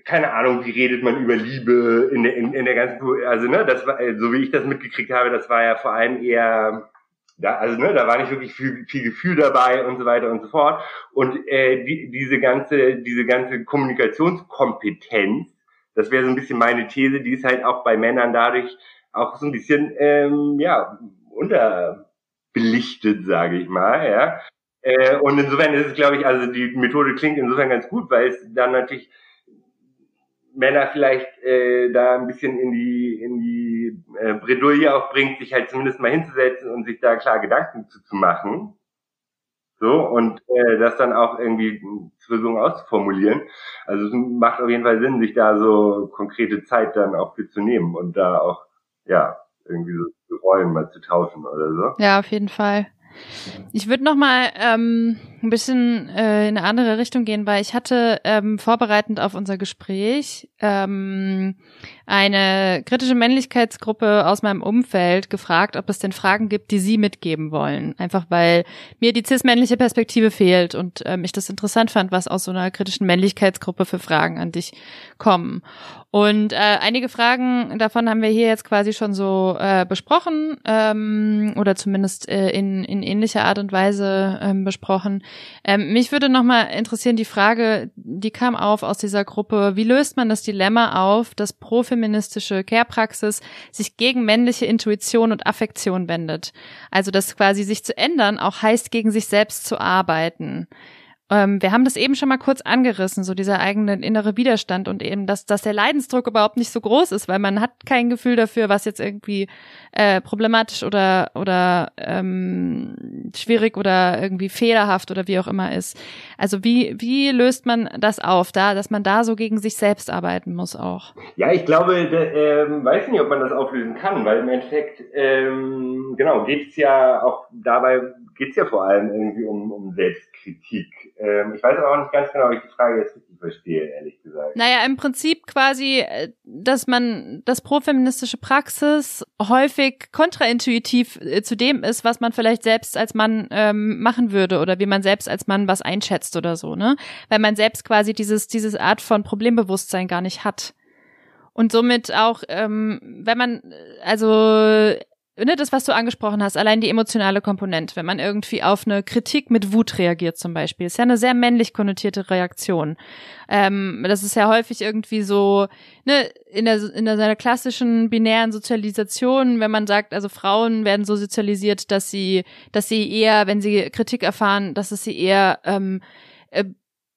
keine Ahnung, wie redet man über Liebe in der ganzen, also ne, das war, so wie ich das mitgekriegt habe, das war ja vor allem eher, da, also ne, da war nicht wirklich viel Gefühl dabei und so weiter und so fort. Und diese ganze Kommunikationskompetenz, das wäre so ein bisschen meine These, die ist halt auch bei Männern dadurch auch so ein bisschen, unterbelichtet, sage ich mal, ja. Und insofern ist es, glaube ich, also die Methode klingt insofern ganz gut, weil es dann natürlich Männer vielleicht da ein bisschen in die die Bredouille auch bringt, sich halt zumindest mal hinzusetzen und sich da klar Gedanken zu machen. So, und das dann auch irgendwie zu versuchen auszuformulieren. Also es macht auf jeden Fall Sinn, sich da so konkrete Zeit dann auch für zu nehmen und da auch, ja, irgendwie so Rollen mal zu tauschen oder so. Ja, auf jeden Fall. Ich würde nochmal ein bisschen in eine andere Richtung gehen, weil ich hatte vorbereitend auf unser Gespräch eine kritische Männlichkeitsgruppe aus meinem Umfeld gefragt, ob es denn Fragen gibt, die sie mitgeben wollen. Einfach weil mir die cis-männliche Perspektive fehlt und ich das interessant fand, was aus so einer kritischen Männlichkeitsgruppe für Fragen an dich kommen. Und einige Fragen davon haben wir hier jetzt quasi schon so besprochen oder zumindest in ähnlicher Art und Weise besprochen. Mich würde nochmal interessieren, die Frage, die kam auf aus dieser Gruppe, wie löst man das Dilemma auf, dass profeministische Care-Praxis sich gegen männliche Intuition und Affektion wendet? Also, dass quasi sich zu ändern auch heißt, gegen sich selbst zu arbeiten. Wir haben das eben schon mal kurz angerissen, so dieser eigene innere Widerstand und eben, dass der Leidensdruck überhaupt nicht so groß ist, weil man hat kein Gefühl dafür, was jetzt irgendwie problematisch oder schwierig oder irgendwie fehlerhaft oder wie auch immer ist. Also wie löst man das auf, da, dass man da so gegen sich selbst arbeiten muss auch? Ja, ich glaube, weiß nicht, ob man das auflösen kann, weil im Endeffekt genau geht's ja auch dabei. Geht's ja vor allem irgendwie um Selbstkritik. Ich weiß aber auch nicht ganz genau, ob ich die Frage jetzt richtig verstehe, ehrlich gesagt. Naja, im Prinzip quasi, dass man, dass profeministische Praxis häufig kontraintuitiv zu dem ist, was man vielleicht selbst als Mann machen würde oder wie man selbst als Mann was einschätzt oder so, ne? Weil man selbst quasi dieses Art von Problembewusstsein gar nicht hat. Und somit auch, wenn man, also, das, was du angesprochen hast, allein die emotionale Komponente, wenn man irgendwie auf eine Kritik mit Wut reagiert zum Beispiel, ist ja eine sehr männlich konnotierte Reaktion. Das ist ja häufig irgendwie so, in der klassischen binären Sozialisation, wenn man sagt, also Frauen werden so sozialisiert, dass sie eher, wenn sie Kritik erfahren, dass es sie eher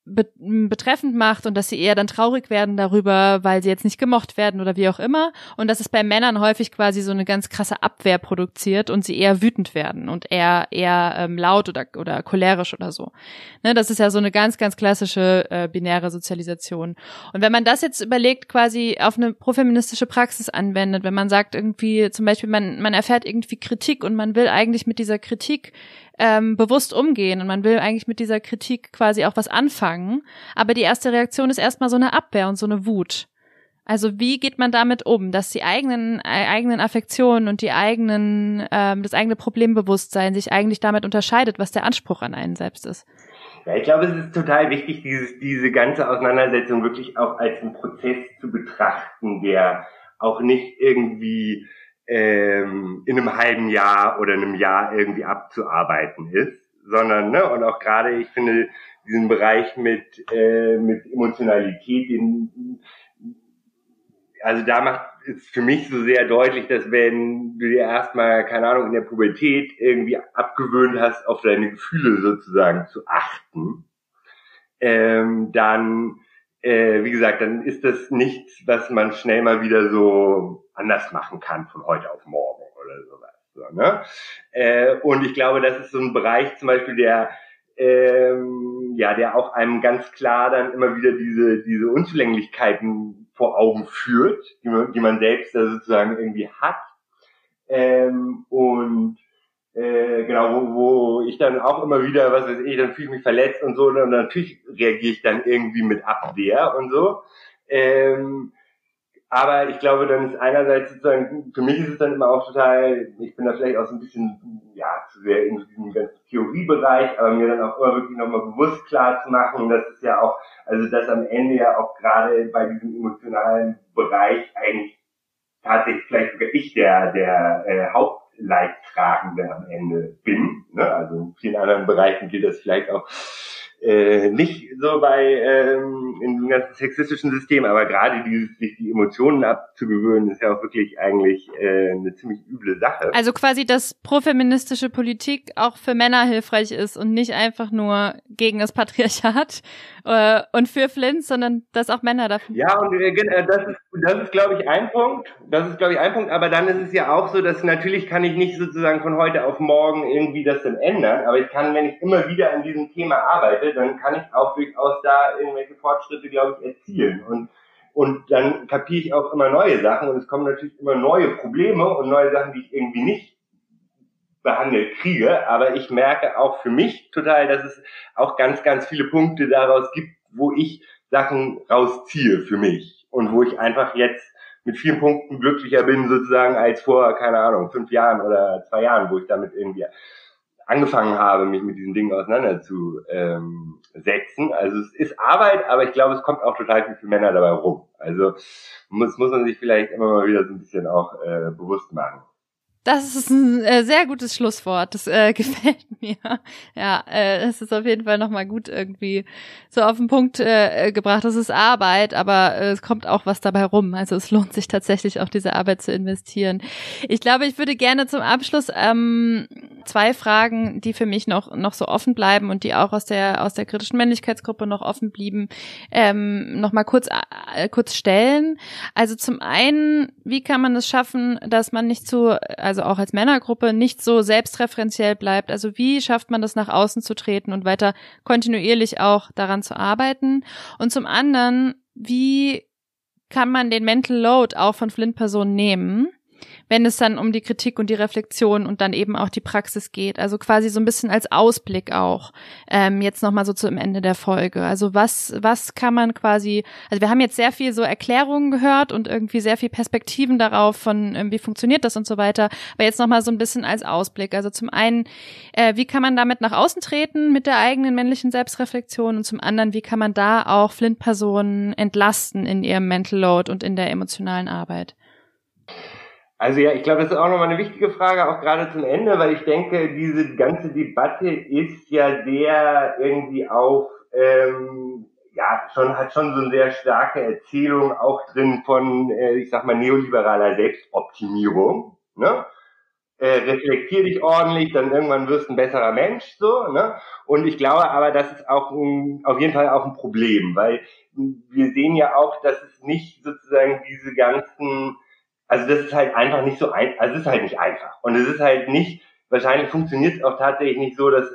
betreffend macht und dass sie eher dann traurig werden darüber, weil sie jetzt nicht gemocht werden oder wie auch immer, und dass es bei Männern häufig quasi so eine ganz krasse Abwehr produziert und sie eher wütend werden und eher laut oder cholerisch oder so. Das ist ja so eine ganz, ganz klassische binäre Sozialisation. Und wenn man das jetzt überlegt, quasi auf eine profeministische Praxis anwendet, wenn man sagt irgendwie zum Beispiel, man erfährt irgendwie Kritik und man will eigentlich mit dieser Kritik bewusst umgehen und man will eigentlich mit dieser Kritik quasi auch was anfangen, aber die erste Reaktion ist erstmal so eine Abwehr und so eine Wut. Also wie geht man damit um, dass die eigenen Affektionen und die das eigene Problembewusstsein sich eigentlich damit unterscheidet, was der Anspruch an einen selbst ist? Ja, ich glaube, es ist total wichtig, diese ganze Auseinandersetzung wirklich auch als einen Prozess zu betrachten, der auch nicht irgendwie in einem halben Jahr oder einem Jahr irgendwie abzuarbeiten ist, sondern, und auch gerade, ich finde, diesen Bereich mit Emotionalität, also da macht es für mich so sehr deutlich, dass wenn du dir erstmal, keine Ahnung, in der Pubertät irgendwie abgewöhnt hast, auf deine Gefühle sozusagen zu achten, dann, wie gesagt, dann ist das nichts, was man schnell mal wieder so anders machen kann von heute auf morgen oder sowas. Und ich glaube, das ist so ein Bereich zum Beispiel, der auch einem ganz klar dann immer wieder diese Unzulänglichkeiten vor Augen führt, die man selbst da sozusagen irgendwie hat. Wo ich dann auch immer wieder, was weiß ich, dann fühle ich mich verletzt und so, und natürlich reagiere ich dann irgendwie mit Abwehr und so. Aber ich glaube, dann ist einerseits sozusagen, für mich ist es dann immer auch total, ich bin da vielleicht auch so ein bisschen, zu sehr in diesem ganzen Theoriebereich, aber mir dann auch immer wirklich nochmal bewusst klar zu machen, dass es ja auch, also dass am Ende ja auch gerade bei diesem emotionalen Bereich eigentlich tatsächlich vielleicht sogar ich der Hauptleidtragende am Ende bin. Also in vielen anderen Bereichen gilt das vielleicht auch nicht so in dem ganzen sexistischen System, aber gerade dieses, sich die Emotionen abzugewöhnen, ist ja auch wirklich eigentlich eine ziemlich üble Sache. Also quasi, dass profeministische Politik auch für Männer hilfreich ist und nicht einfach nur gegen das Patriarchat und für Flint, sondern dass auch Männer davon. Ja, und das ist glaube ich ein Punkt. Aber dann ist es ja auch so, dass natürlich kann ich nicht sozusagen von heute auf morgen irgendwie das dann ändern, aber ich kann, wenn ich immer wieder an diesem Thema arbeite, dann kann ich auch durchaus da irgendwelche Fortschritte, glaube ich, erzielen. Und dann kapiere ich auch immer neue Sachen und es kommen natürlich immer neue Probleme und neue Sachen, die ich irgendwie nicht behandelt kriege, aber ich merke auch für mich total, dass es auch ganz, ganz viele Punkte daraus gibt, wo ich Sachen rausziehe für mich und wo ich einfach jetzt mit vielen Punkten glücklicher bin sozusagen als vor, keine Ahnung, 5 Jahren oder 2 Jahren, wo ich damit irgendwie angefangen habe, mich mit diesen Dingen auseinanderzusetzen. Also es ist Arbeit, aber ich glaube, es kommt auch total viel für Männer dabei rum. Also muss man sich vielleicht immer mal wieder so ein bisschen auch bewusst machen. Das ist ein sehr gutes Schlusswort. Das gefällt mir. Ja, das ist auf jeden Fall nochmal gut irgendwie so auf den Punkt gebracht. Das ist Arbeit, aber es kommt auch was dabei rum. Also es lohnt sich tatsächlich auch, diese Arbeit zu investieren. Ich glaube, ich würde gerne zum Abschluss 2 Fragen, die für mich noch so offen bleiben und die auch aus der kritischen Männlichkeitsgruppe noch offen blieben, nochmal kurz stellen. Also zum einen, wie kann man es schaffen, dass man nicht zu, also auch als Männergruppe, nicht so selbstreferenziell bleibt. Also wie schafft man das, nach außen zu treten und weiter kontinuierlich auch daran zu arbeiten? Und zum anderen, wie kann man den Mental Load auch von Flint-Personen nehmen, wenn es dann um die Kritik und die Reflexion und dann eben auch die Praxis geht? Also quasi so ein bisschen als Ausblick auch, jetzt nochmal so zum Ende der Folge. Also was kann man quasi, also wir haben jetzt sehr viel so Erklärungen gehört und irgendwie sehr viel Perspektiven darauf von, wie funktioniert das und so weiter, aber jetzt nochmal so ein bisschen als Ausblick. Also zum einen, wie kann man damit nach außen treten mit der eigenen männlichen Selbstreflexion, und zum anderen, wie kann man da auch Flint-Personen entlasten in ihrem Mental Load und in der emotionalen Arbeit? Also ja, ich glaube, das ist auch nochmal eine wichtige Frage, auch gerade zum Ende, weil ich denke, diese ganze Debatte ist ja sehr irgendwie auf, hat schon so eine sehr starke Erzählung auch drin von, ich sag mal, neoliberaler Selbstoptimierung, ne? Reflektier dich ordentlich, dann irgendwann wirst du ein besserer Mensch, so, ne? Und ich glaube aber, das ist auch auf jeden Fall auch ein Problem, weil wir sehen ja auch, dass es nicht sozusagen diese ganzen, also das ist halt einfach nicht so einfach, also es ist halt nicht einfach. Und es ist halt nicht, wahrscheinlich funktioniert es auch tatsächlich nicht so, dass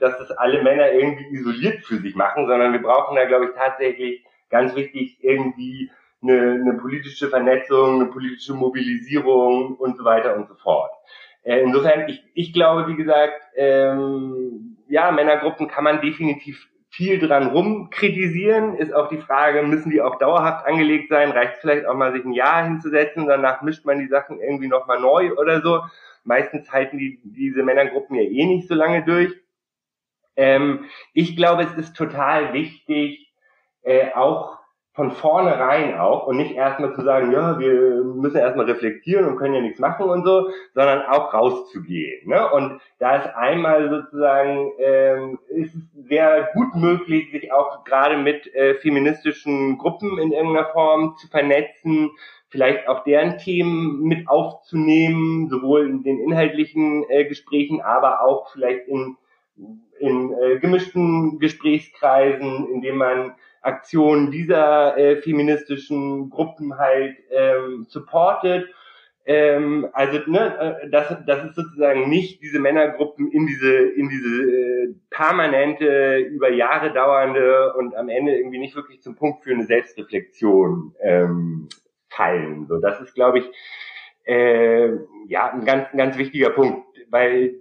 das alle Männer irgendwie isoliert für sich machen, sondern wir brauchen da, glaube ich, tatsächlich ganz wichtig irgendwie eine politische Vernetzung, eine politische Mobilisierung und so weiter und so fort. Insofern, ich glaube, wie gesagt, Männergruppen kann man definitiv viel dran rumkritisieren. Ist auch die Frage, müssen die auch dauerhaft angelegt sein? Reicht es vielleicht auch mal, sich ein Jahr hinzusetzen? Danach mischt man die Sachen irgendwie nochmal neu oder so. Meistens halten diese Männergruppen ja eh nicht so lange durch. Ich glaube, es ist total wichtig, auch von vornherein auch, und nicht erstmal zu sagen, ja, wir müssen erstmal reflektieren und können ja nichts machen und so, sondern auch rauszugehen, ne? Und da ist einmal sozusagen, ist es sehr gut möglich, sich auch gerade mit feministischen Gruppen in irgendeiner Form zu vernetzen, vielleicht auch deren Themen mit aufzunehmen, sowohl in den inhaltlichen Gesprächen, aber auch vielleicht in gemischten Gesprächskreisen, in denen man Aktionen dieser feministischen Gruppen halt supportet. Das ist sozusagen nicht diese Männergruppen in diese permanente, über Jahre dauernde und am Ende irgendwie nicht wirklich zum Punkt führende Selbstreflexion fallen. So, das ist, glaube ich, ein ganz, ganz wichtiger Punkt, weil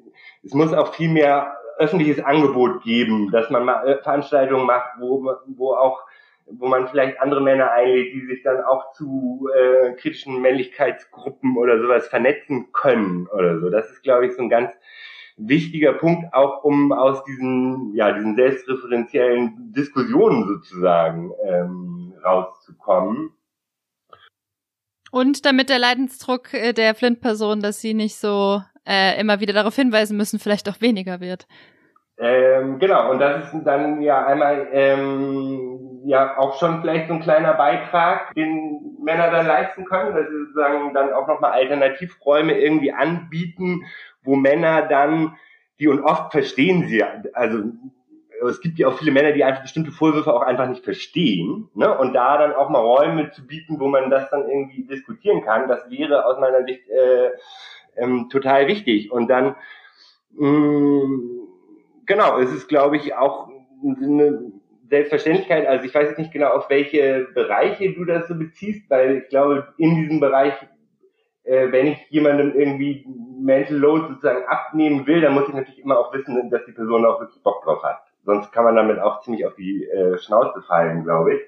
es muss auch viel mehr öffentliches Angebot geben, dass man mal Veranstaltungen macht, wo man vielleicht andere Männer einlädt, die sich dann auch zu kritischen Männlichkeitsgruppen oder sowas vernetzen können oder so. Das ist, glaube ich, so ein ganz wichtiger Punkt, auch um aus diesen selbstreferenziellen Diskussionen sozusagen rauszukommen. Und damit der Leidensdruck der Flint-Person, dass sie nicht so immer wieder darauf hinweisen müssen, vielleicht auch weniger wird. Genau, und das ist dann ja einmal auch schon vielleicht so ein kleiner Beitrag, den Männer dann leisten können, dass sie sozusagen dann auch nochmal Alternativräume irgendwie anbieten, wo Männer dann, und oft verstehen sie, also es gibt ja auch viele Männer, die einfach bestimmte Vorwürfe auch einfach nicht verstehen, ne? Und da dann auch mal Räume zu bieten, wo man das dann irgendwie diskutieren kann, das wäre aus meiner Sicht total wichtig. Und dann, genau, es ist, glaube ich, auch eine Selbstverständlichkeit, also ich weiß jetzt nicht genau, auf welche Bereiche du das so beziehst, weil ich glaube, in diesem Bereich, wenn ich jemandem irgendwie Mental Load sozusagen abnehmen will, dann muss ich natürlich immer auch wissen, dass die Person auch wirklich Bock drauf hat. Sonst kann man damit auch ziemlich auf die Schnauze fallen, glaube ich.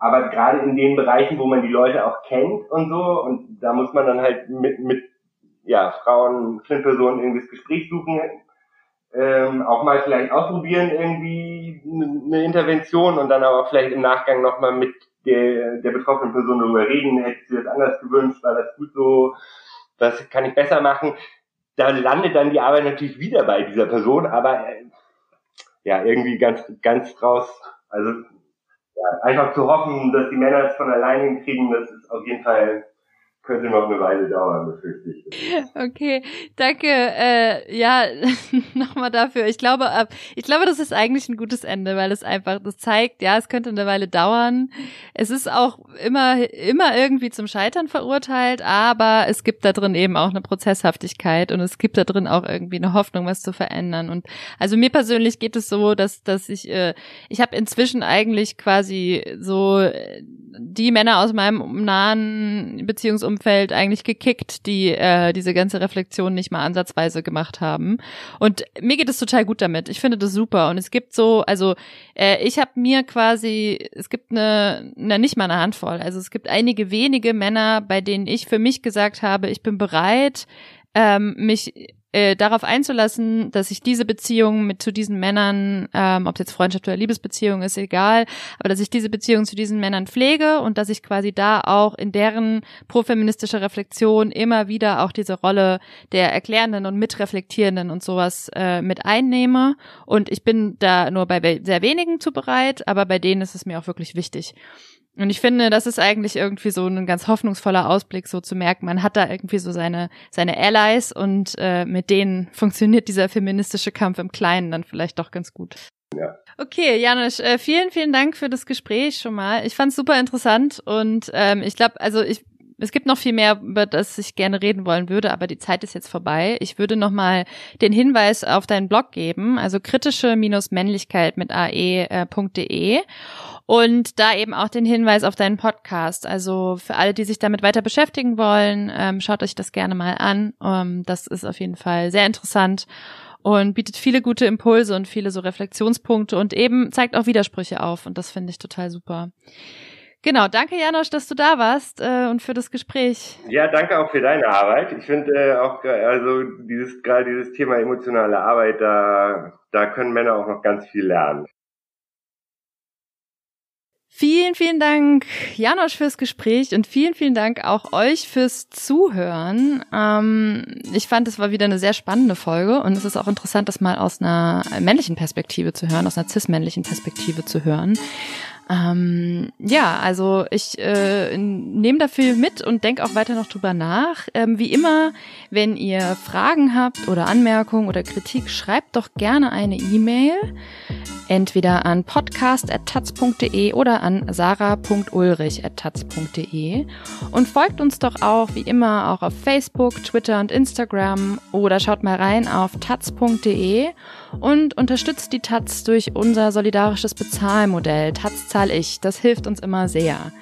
Aber gerade in den Bereichen, wo man die Leute auch kennt und so, und da muss man dann halt mit Frauen, Personen irgendwie das Gespräch suchen, auch mal vielleicht ausprobieren irgendwie eine Intervention und dann aber vielleicht im Nachgang nochmal mit der betroffenen Person darüber reden, hättest du das anders gewünscht, war das gut so, was kann ich besser machen? Da landet dann die Arbeit natürlich wieder bei dieser Person, aber irgendwie ganz draus, also einfach zu hoffen, dass die Männer es von alleine hinkriegen, das ist auf jeden Fall, könnte noch eine Weile dauern, befürchte ich. Okay, danke. Nochmal dafür. Ich glaube, das ist eigentlich ein gutes Ende, weil es einfach, das zeigt, ja, es könnte eine Weile dauern. Es ist auch immer irgendwie zum Scheitern verurteilt, aber es gibt da drin eben auch eine Prozesshaftigkeit und es gibt da drin auch irgendwie eine Hoffnung, was zu verändern. Und also mir persönlich geht es so, dass ich habe inzwischen eigentlich quasi so die Männer aus meinem nahen Beziehungsumfeld eigentlich gekickt, die diese ganze Reflexion nicht mal ansatzweise gemacht haben. Und mir geht es total gut damit. Ich finde das super. Und es gibt so, also es gibt nicht mal eine Handvoll. Also es gibt einige wenige Männer, bei denen ich für mich gesagt habe, ich bin bereit, mich darauf einzulassen, dass ich diese Beziehung zu diesen Männern, ob es jetzt Freundschaft oder Liebesbeziehung ist, egal, aber dass ich diese Beziehung zu diesen Männern pflege und dass ich quasi da auch in deren profeministischer Reflexion immer wieder auch diese Rolle der Erklärenden und Mitreflektierenden und sowas mit einnehme. Und ich bin da nur bei sehr wenigen zu bereit, aber bei denen ist es mir auch wirklich wichtig. Und ich finde, das ist eigentlich irgendwie so ein ganz hoffnungsvoller Ausblick, so zu merken, man hat da irgendwie so seine Allies und mit denen funktioniert dieser feministische Kampf im Kleinen dann vielleicht doch ganz gut. Ja. Okay, Janosch, vielen, vielen Dank für das Gespräch schon mal. Ich fand's super interessant und ich glaube, also es gibt noch viel mehr, über das ich gerne reden wollen würde, aber die Zeit ist jetzt vorbei. Ich würde nochmal den Hinweis auf deinen Blog geben, also kritische-männlichkeit.de und da eben auch den Hinweis auf deinen Podcast. Also für alle, die sich damit weiter beschäftigen wollen, schaut euch das gerne mal an. Das ist auf jeden Fall sehr interessant und bietet viele gute Impulse und viele so Reflexionspunkte und eben zeigt auch Widersprüche auf und das finde ich total super. Genau, danke Janosch, dass du da warst und für das Gespräch. Ja, danke auch für deine Arbeit. Ich finde auch, also gerade dieses Thema emotionale Arbeit, da können Männer auch noch ganz viel lernen. Vielen, vielen Dank, Janosch, fürs Gespräch und vielen, vielen Dank auch euch fürs Zuhören. Ich fand, es war wieder eine sehr spannende Folge und es ist auch interessant, das mal aus einer männlichen Perspektive zu hören, aus einer cis-männlichen Perspektive zu hören. Also ich nehme dafür mit und denke auch weiter noch drüber nach. Wie immer, wenn ihr Fragen habt oder Anmerkungen oder Kritik, schreibt doch gerne eine E-Mail. Entweder an podcast@taz.de oder an sarah.ulrich@taz.de und folgt uns doch auch wie immer auch auf Facebook, Twitter und Instagram oder schaut mal rein auf taz.de und unterstützt die Taz durch unser solidarisches Bezahlmodell. Taz zahl ich, das hilft uns immer sehr.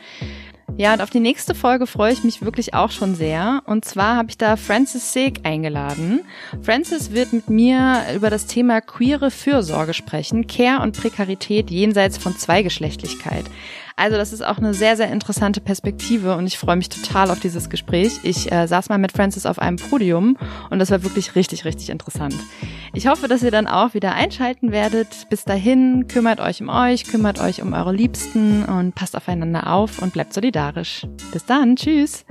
Ja, und auf die nächste Folge freue ich mich wirklich auch schon sehr. Und zwar habe ich da Frances Sig eingeladen. Frances wird mit mir über das Thema queere Fürsorge sprechen, Care und Prekarität jenseits von Zweigeschlechtlichkeit. Also das ist auch eine sehr, sehr interessante Perspektive und ich freue mich total auf dieses Gespräch. Ich saß mal mit Frances auf einem Podium und das war wirklich richtig, richtig interessant. Ich hoffe, dass ihr dann auch wieder einschalten werdet. Bis dahin, kümmert euch um euch, kümmert euch um eure Liebsten und passt aufeinander auf und bleibt solidarisch. Bis dann, tschüss!